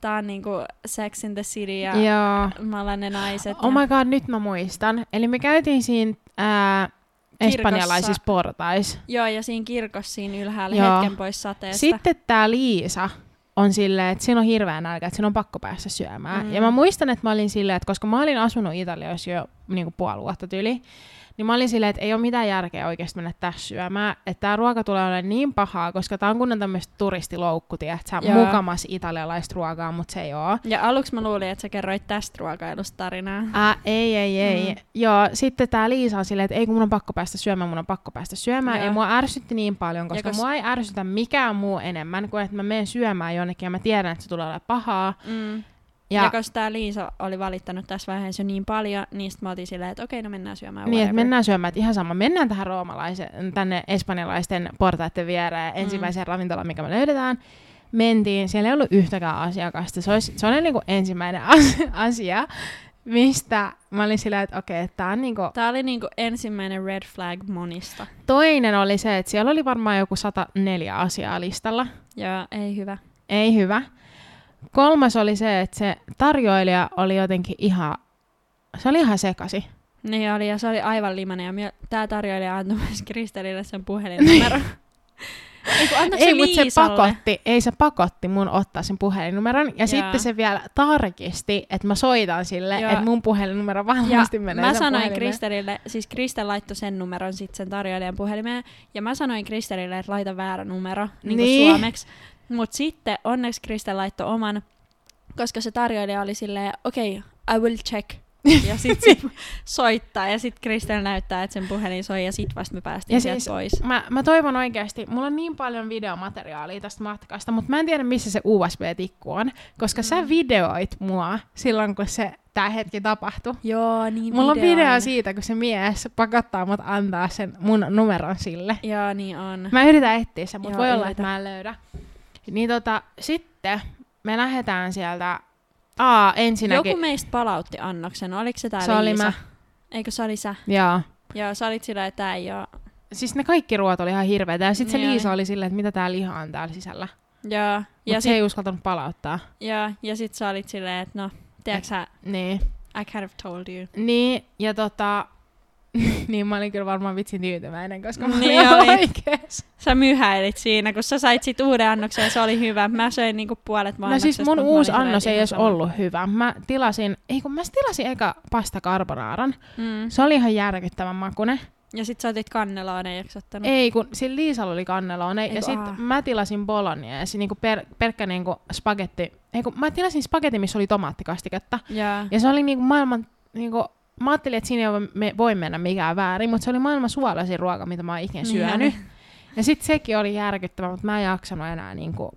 Tää on niinku Sex in the City ja Joo. mä olen ne naiset. Oh ja... my god, nyt mä muistan. Eli me käytiin siinä ää, espanjalaisissa portaissa. Joo, ja siinä kirkossa siinä ylhäällä Joo. hetken pois sateesta. Sitten tää Liisa on silleen, että siinä on hirveän nälkä, että siinä on pakko päästä syömään. Mm. Ja mä muistan, että mä olin silleen, että koska mä olin asunut Italiassa jo niinku puoli vuotta tyli, niin mä olin silleen, että ei ole mitään järkeä oikeasti mennä tässä syömään. Että tää ruoka tulee olemaan niin pahaa, koska tää on kunnon tämmöistä turistiloukku, tiedät sä, mukamas italialaista ruokaa, mutta se ei oo. Ja aluksi mä luulin, että sä kerroit tästä ruokailusta tarinaa. Ää, ei, ei, ei. Mm. Joo, sitten tää Liisa on silleen, että ei kun mun on pakko päästä syömään, mun on pakko päästä syömään. Joo. Ja mua ärsytti niin paljon, koska kos... mua ei ärsytä mikään muu enemmän kuin, että mä menen syömään jonnekin ja mä tiedän, että se tulee olemaan pahaa. Mm. Ja, ja koska tää Liisa oli valittanut tässä vaiheessa jo niin paljon, niin sit mä otin silleen, että okei, no mennään syömään. Niin, että mennään syömään, että ihan sama. Mennään tähän roomalaisen, tänne espanjalaisten portaiden viereen mm. ensimmäiseen ravintolaan, mikä me löydetään. Mentiin, siellä ei ollut yhtäkään asiakasta. Se, olisi, se oli niinku ensimmäinen asia, mistä mä olin silleen, että okei, tää on niinku... Tää oli niinku ensimmäinen red flag monista. Toinen oli se, että siellä oli varmaan joku sata neljä asiaa listalla. Joo, ei hyvä. Ei hyvä. Kolmas oli se, että se tarjoilija oli jotenkin ihan, se oli ihan sekasi. Niin oli, ja se oli aivan limainen, ja mie, tää tarjoilija antoi myös Christelille sen puhelinnumeron. Ei, mutta se pakotti, ei se pakotti mun ottaa sen puhelinnumeron, ja Jaa. sitten se vielä tarkisti, että mä soitan sille, että mun puhelinnumero varmasti menee sen puhelimeen. Mä sanoin Christelille, siis Christel laittoi sen numeron sitten sen tarjoilijan puhelimeen, ja mä sanoin Christelille, että laita väärä numero, niin kuin niin. suomeksi. Mut sitten onneksi Christel laittoi oman, koska se tarjoilija oli silleen, okei, okay, I will check. Ja sit se soittaa, ja sit Christel näyttää, että sen puhelin soi, ja sit vasta me päästiin sieltä siis pois. Mä, mä toivon oikeesti, mulla on niin paljon videomateriaalia tästä matkasta, mutta mä en tiedä, missä se U S B-tikku on, koska mm. sä videoit mua silloin, kun se tää hetki tapahtui. Joo, niin mulla video on video siitä, kun se mies pakottaa mut antaa sen mun numeron sille. Joo, niin on. Mä yritän etsiä sen, mut Joo, voi olla, että mä en löydä. Niin tota, sitten me lähdetään sieltä, aa, ensinnäkin... Joku meistä palautti annoksen, oliko se tää se Liisa? Oli mä. Eikö se oli sä? Joo. Joo, sä olit sillä, että tää ei oo... Siis ne kaikki ruoat oli ihan hirveetä, ja sit se Joo. Liisa oli sillä, että mitä tää liha on täällä sisällä. Joo. Mut se ei uskaltanut palauttaa. Joo, ja sit sä olit silleen, että no, tiedätkö sä... Niin. I kind of told you. Niin, ja tota... niin mä olin kyllä varmaan vitsin tyytyväinen, koska mä niin olin oikees. Sä myhäilit siinä, kun sä sait sit uuden annoksen ja se oli hyvä. Mä söin niinku puolet vaan annoksesta. No siis mun uusi annos ei edes ollut hyvä. Mä tilasin, ei kun mä tilasin eka pasta carbonaaran. Mm. Se oli ihan järkyttävän makune. Ja sit sä otit kanneloone, eikö ottanut? Ei kun, siinä Liisalla oli kanneloone. Ja sit aha. mä tilasin bolognese, niinku per, perkkä niinku spagetti. Ei kun, mä tilasin spagetti, missä oli tomaattikastiketta. Yeah. Ja se oli niinku maailman... Niinku, mä ajattelin, että siinä ei voi mennä mikään väärin, mutta se oli maailman suolaisin ruoka, mitä mä oon ikinä syönyt. Mm. Ja sit sekin oli järkyttävä, mutta mä en jaksanut enää niinku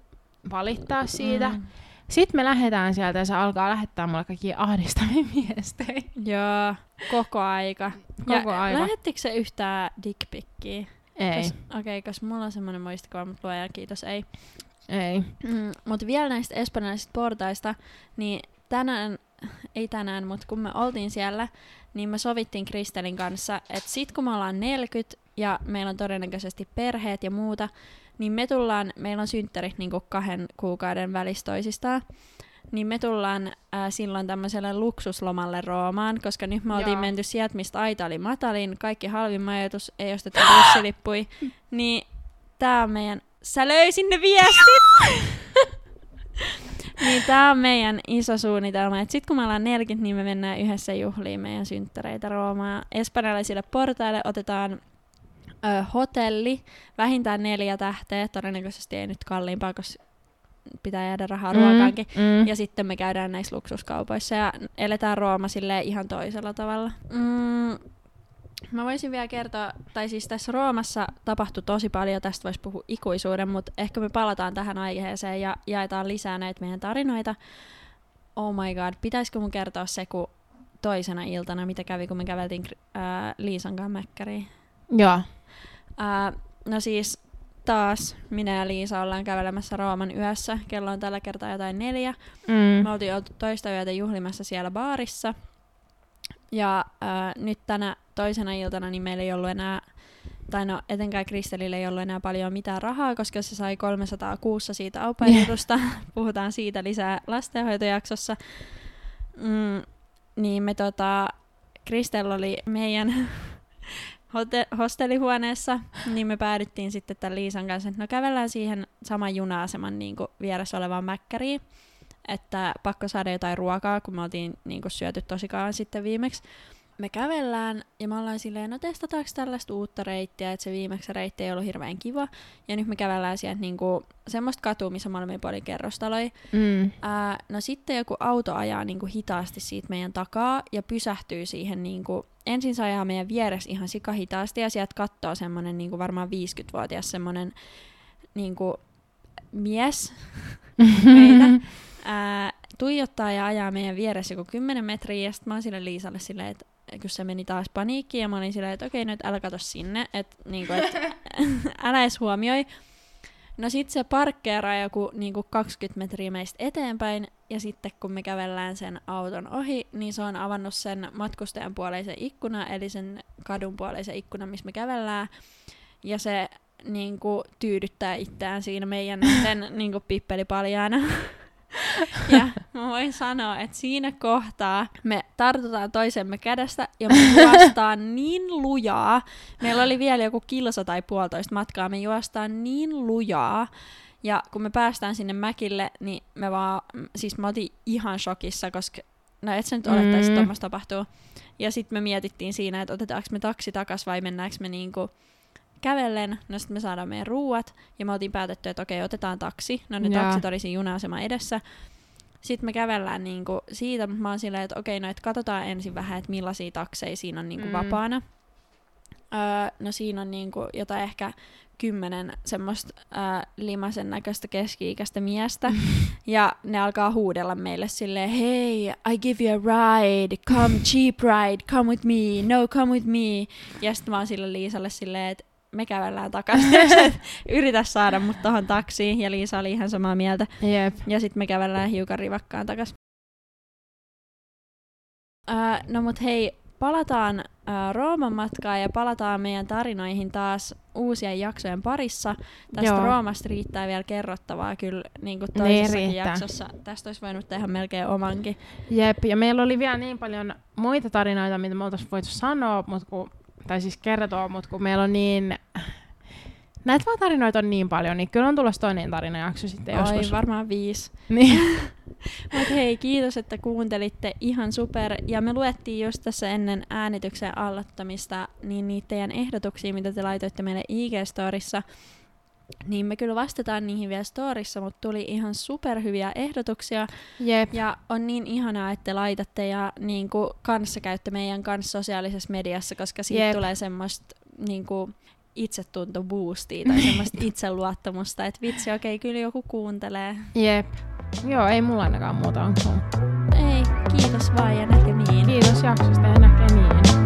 valittaa siitä. Mm. Sitten me lähdetään sieltä ja se alkaa lähettää mulle kaikkia ahdistavia viestejä. Joo, koko aika. Koko ja aika. Lähettikö se yhtään dickpikkiä? Ei. Okei, okay, koska mulla on semmoinen muistikuva, mutta luojan kiitos, ei. Ei. Mm, mutta vielä näistä espanjalaisista portaista, niin tänään... Ei tänään, mutta kun me oltiin siellä, niin me sovittiin Christelin kanssa, että sit kun me ollaan neljäkymmentä ja meillä on todennäköisesti perheet ja muuta, niin me tullaan, meillä on synttärit niinku kahden kuukauden välissä toisistaan, niin me tullaan ää, silloin tämmöiselle luksuslomalle Roomaan, koska nyt me oltiin Joo. menty sieltä, mistä aita oli matalin, kaikki halvin majoitus, ei ostettu bussilippui, niin tää on meidän... Sä löysin ne viestit! Niin tää on meidän iso suunnitelma, että sit kun me ollaan neljäkymmentä, niin me mennään yhdessä juhliin meidän synttäreitä Roomaan. Espanjalaisille portaille otetaan ö, hotelli, vähintään neljä tähteä, todennäköisesti ei nyt kalliimpaa, koska pitää jäädä rahaa mm, ruokaankin. Mm. Ja sitten me käydään näissä luksuskaupoissa ja eletään Rooma silleen ihan toisella tavalla. Mm. Mä voisin vielä kertoa, tai siis tässä Roomassa tapahtui tosi paljon, tästä voisi puhua ikuisuuden, mutta ehkä me palataan tähän aiheeseen ja jaetaan lisää näitä meidän tarinoita. Oh my god, pitäisikö mun kertoa se, kun toisena iltana, mitä kävi, kun me käveltiin ää, Liisan kanssa mäkkäriin. Joo. Ää, no siis taas minä ja Liisa ollaan kävelemässä Rooman yössä. Kello on tällä kertaa jotain neljä. Mm. Me oltiin oltu toista yötä juhlimassa siellä baarissa. Ja ää, nyt tänä toisena iltana niin meillä ei ollut enää, tai no etenkään Christelille ei ollut enää paljon mitään rahaa, koska se sai kolmesataa kuussa siitä aupailutusta. Yeah. Puhutaan siitä lisää lastenhoitojaksossa. Mm, niin me tota, Christel oli meidän hote- hostelihuoneessa, niin me päädyttiin sitten tämän Liisan kanssa, että no kävellään siihen saman juna-aseman niin kuin vieressä olevaan mäkkäriin, että pakko saada jotain ruokaa, kun me oltiin niin kuin syöty tosikaan sitten viimeksi. Me kävellään ja me ollaan silleen, no testataanko tällaista uutta reittiä, että se viimeksi reitti ei ollut hirveän kiva. Ja nyt me kävellään sieltä niinku semmoista katua, missä me olemme puoli kerrostaloja. Mm. Ää, no sitten joku auto ajaa niinku hitaasti siitä meidän takaa ja pysähtyy siihen niinku, ensin se ajaa meidän vieressä ihan sikahitaasti ja sieltä katsoo semmonen niinku varmaan viisikymmentävuotias semmonen niinku mies meitä. Ää, tuijottaa ja ajaa meidän vieressä joku kymmenen metriä ja sitten mä oon sille Liisalle silleen, että kun se meni taas paniikkiin ja mä olin silleen, että okei, nyt älä kato sinne, että niinku, et, älä edes huomioi. No sit se parkkeeraa joku niinku kaksikymmentä metriä meistä eteenpäin ja sitten kun me kävellään sen auton ohi, niin se on avannut sen matkustajan puoleisen ikkunan, eli sen kadun puoleisen ikkunan, missä me kävellään. Ja se niinku tyydyttää itseään siinä meidän niinku pippelipaljaana. Ja mä voin sanoa, että siinä kohtaa me tartutaan toisemme kädestä ja me juostaan niin lujaa. Meillä oli vielä joku kilsa tai puolitoista matkaa, me juostaan niin lujaa. Ja kun me päästään sinne mäkille, niin me vaan, siis me oltiin ihan shokissa, koska no et sä nyt olettaisi, että tommoista tapahtuu. Ja sit me mietittiin siinä, että otetaanko me taksi takas vai mennäänkö me niinku kävellen, no sitten me saadaan meidän ruuat, ja me oltiin päätetty, että okei, otetaan taksi. No ne yeah. taksit oli siinä juna-aseman edessä. Sitten me kävellään niinku siitä, mutta mä oon silleen, että okei, no et katsotaan ensin vähän, että millaisia takseja siinä on niinku mm. vapaana. Öö, no siinä on niinku jotain ehkä kymmenen semmoista öö, limasen näköistä keski-ikäistä miestä, ja ne alkaa huudella meille silleen, hei, I give you a ride, come cheap ride, come with me, no come with me. Ja sitten mä oon sille Liisalle silleen, että me kävellään takaisin, yritä saada mut tohon taksiin, ja Liisa oli ihan samaa mieltä. Jep. Ja sit me kävellään hiukan rivakkaan takaisin. Öö, no mut hei, palataan öö, Rooman matkaan ja palataan meidän tarinoihin taas uusien jaksojen parissa. Tästä Joo. Roomasta riittää vielä kerrottavaa kyllä niin kuin toisessakin jaksossa. Tästä olisi voinut tehdä melkein omankin. Jep, ja meillä oli vielä niin paljon muita tarinoita, mitä me oltaisiin voitu sanoa, mut kun tai siis kertoo, mutta kun meillä on niin näitä vaan tarinoita on niin paljon, niin kyllä on tulossa toinen tarinajakso sitten Oi, joskus. Oi, varmaan viisi. Niin. Mut hei, kiitos, että kuuntelitte. Ihan super. Ja me luettiin just tässä ennen äänityksen aloittamista niin niitä teidän ehdotuksia, mitä te laitoitte meille I G-storissa. Niin me kyllä vastataan niihin vielä storissa, mutta tuli ihan superhyviä ehdotuksia. Jep. Ja on niin ihanaa, että laitatte ja niin kuin kanssakäytte meidän kanssa sosiaalisessa mediassa, koska siitä Jep. tulee semmoista niin kuin itsetuntoboostia tai semmoista itseluottamusta, että vitsi, okei, okay, kyllä joku kuuntelee. Jep. Joo, ei mulla ainakaan muuta on. Ei, kiitos vaan ja näkemiin. Kiitos jaksosta ja näkemiin.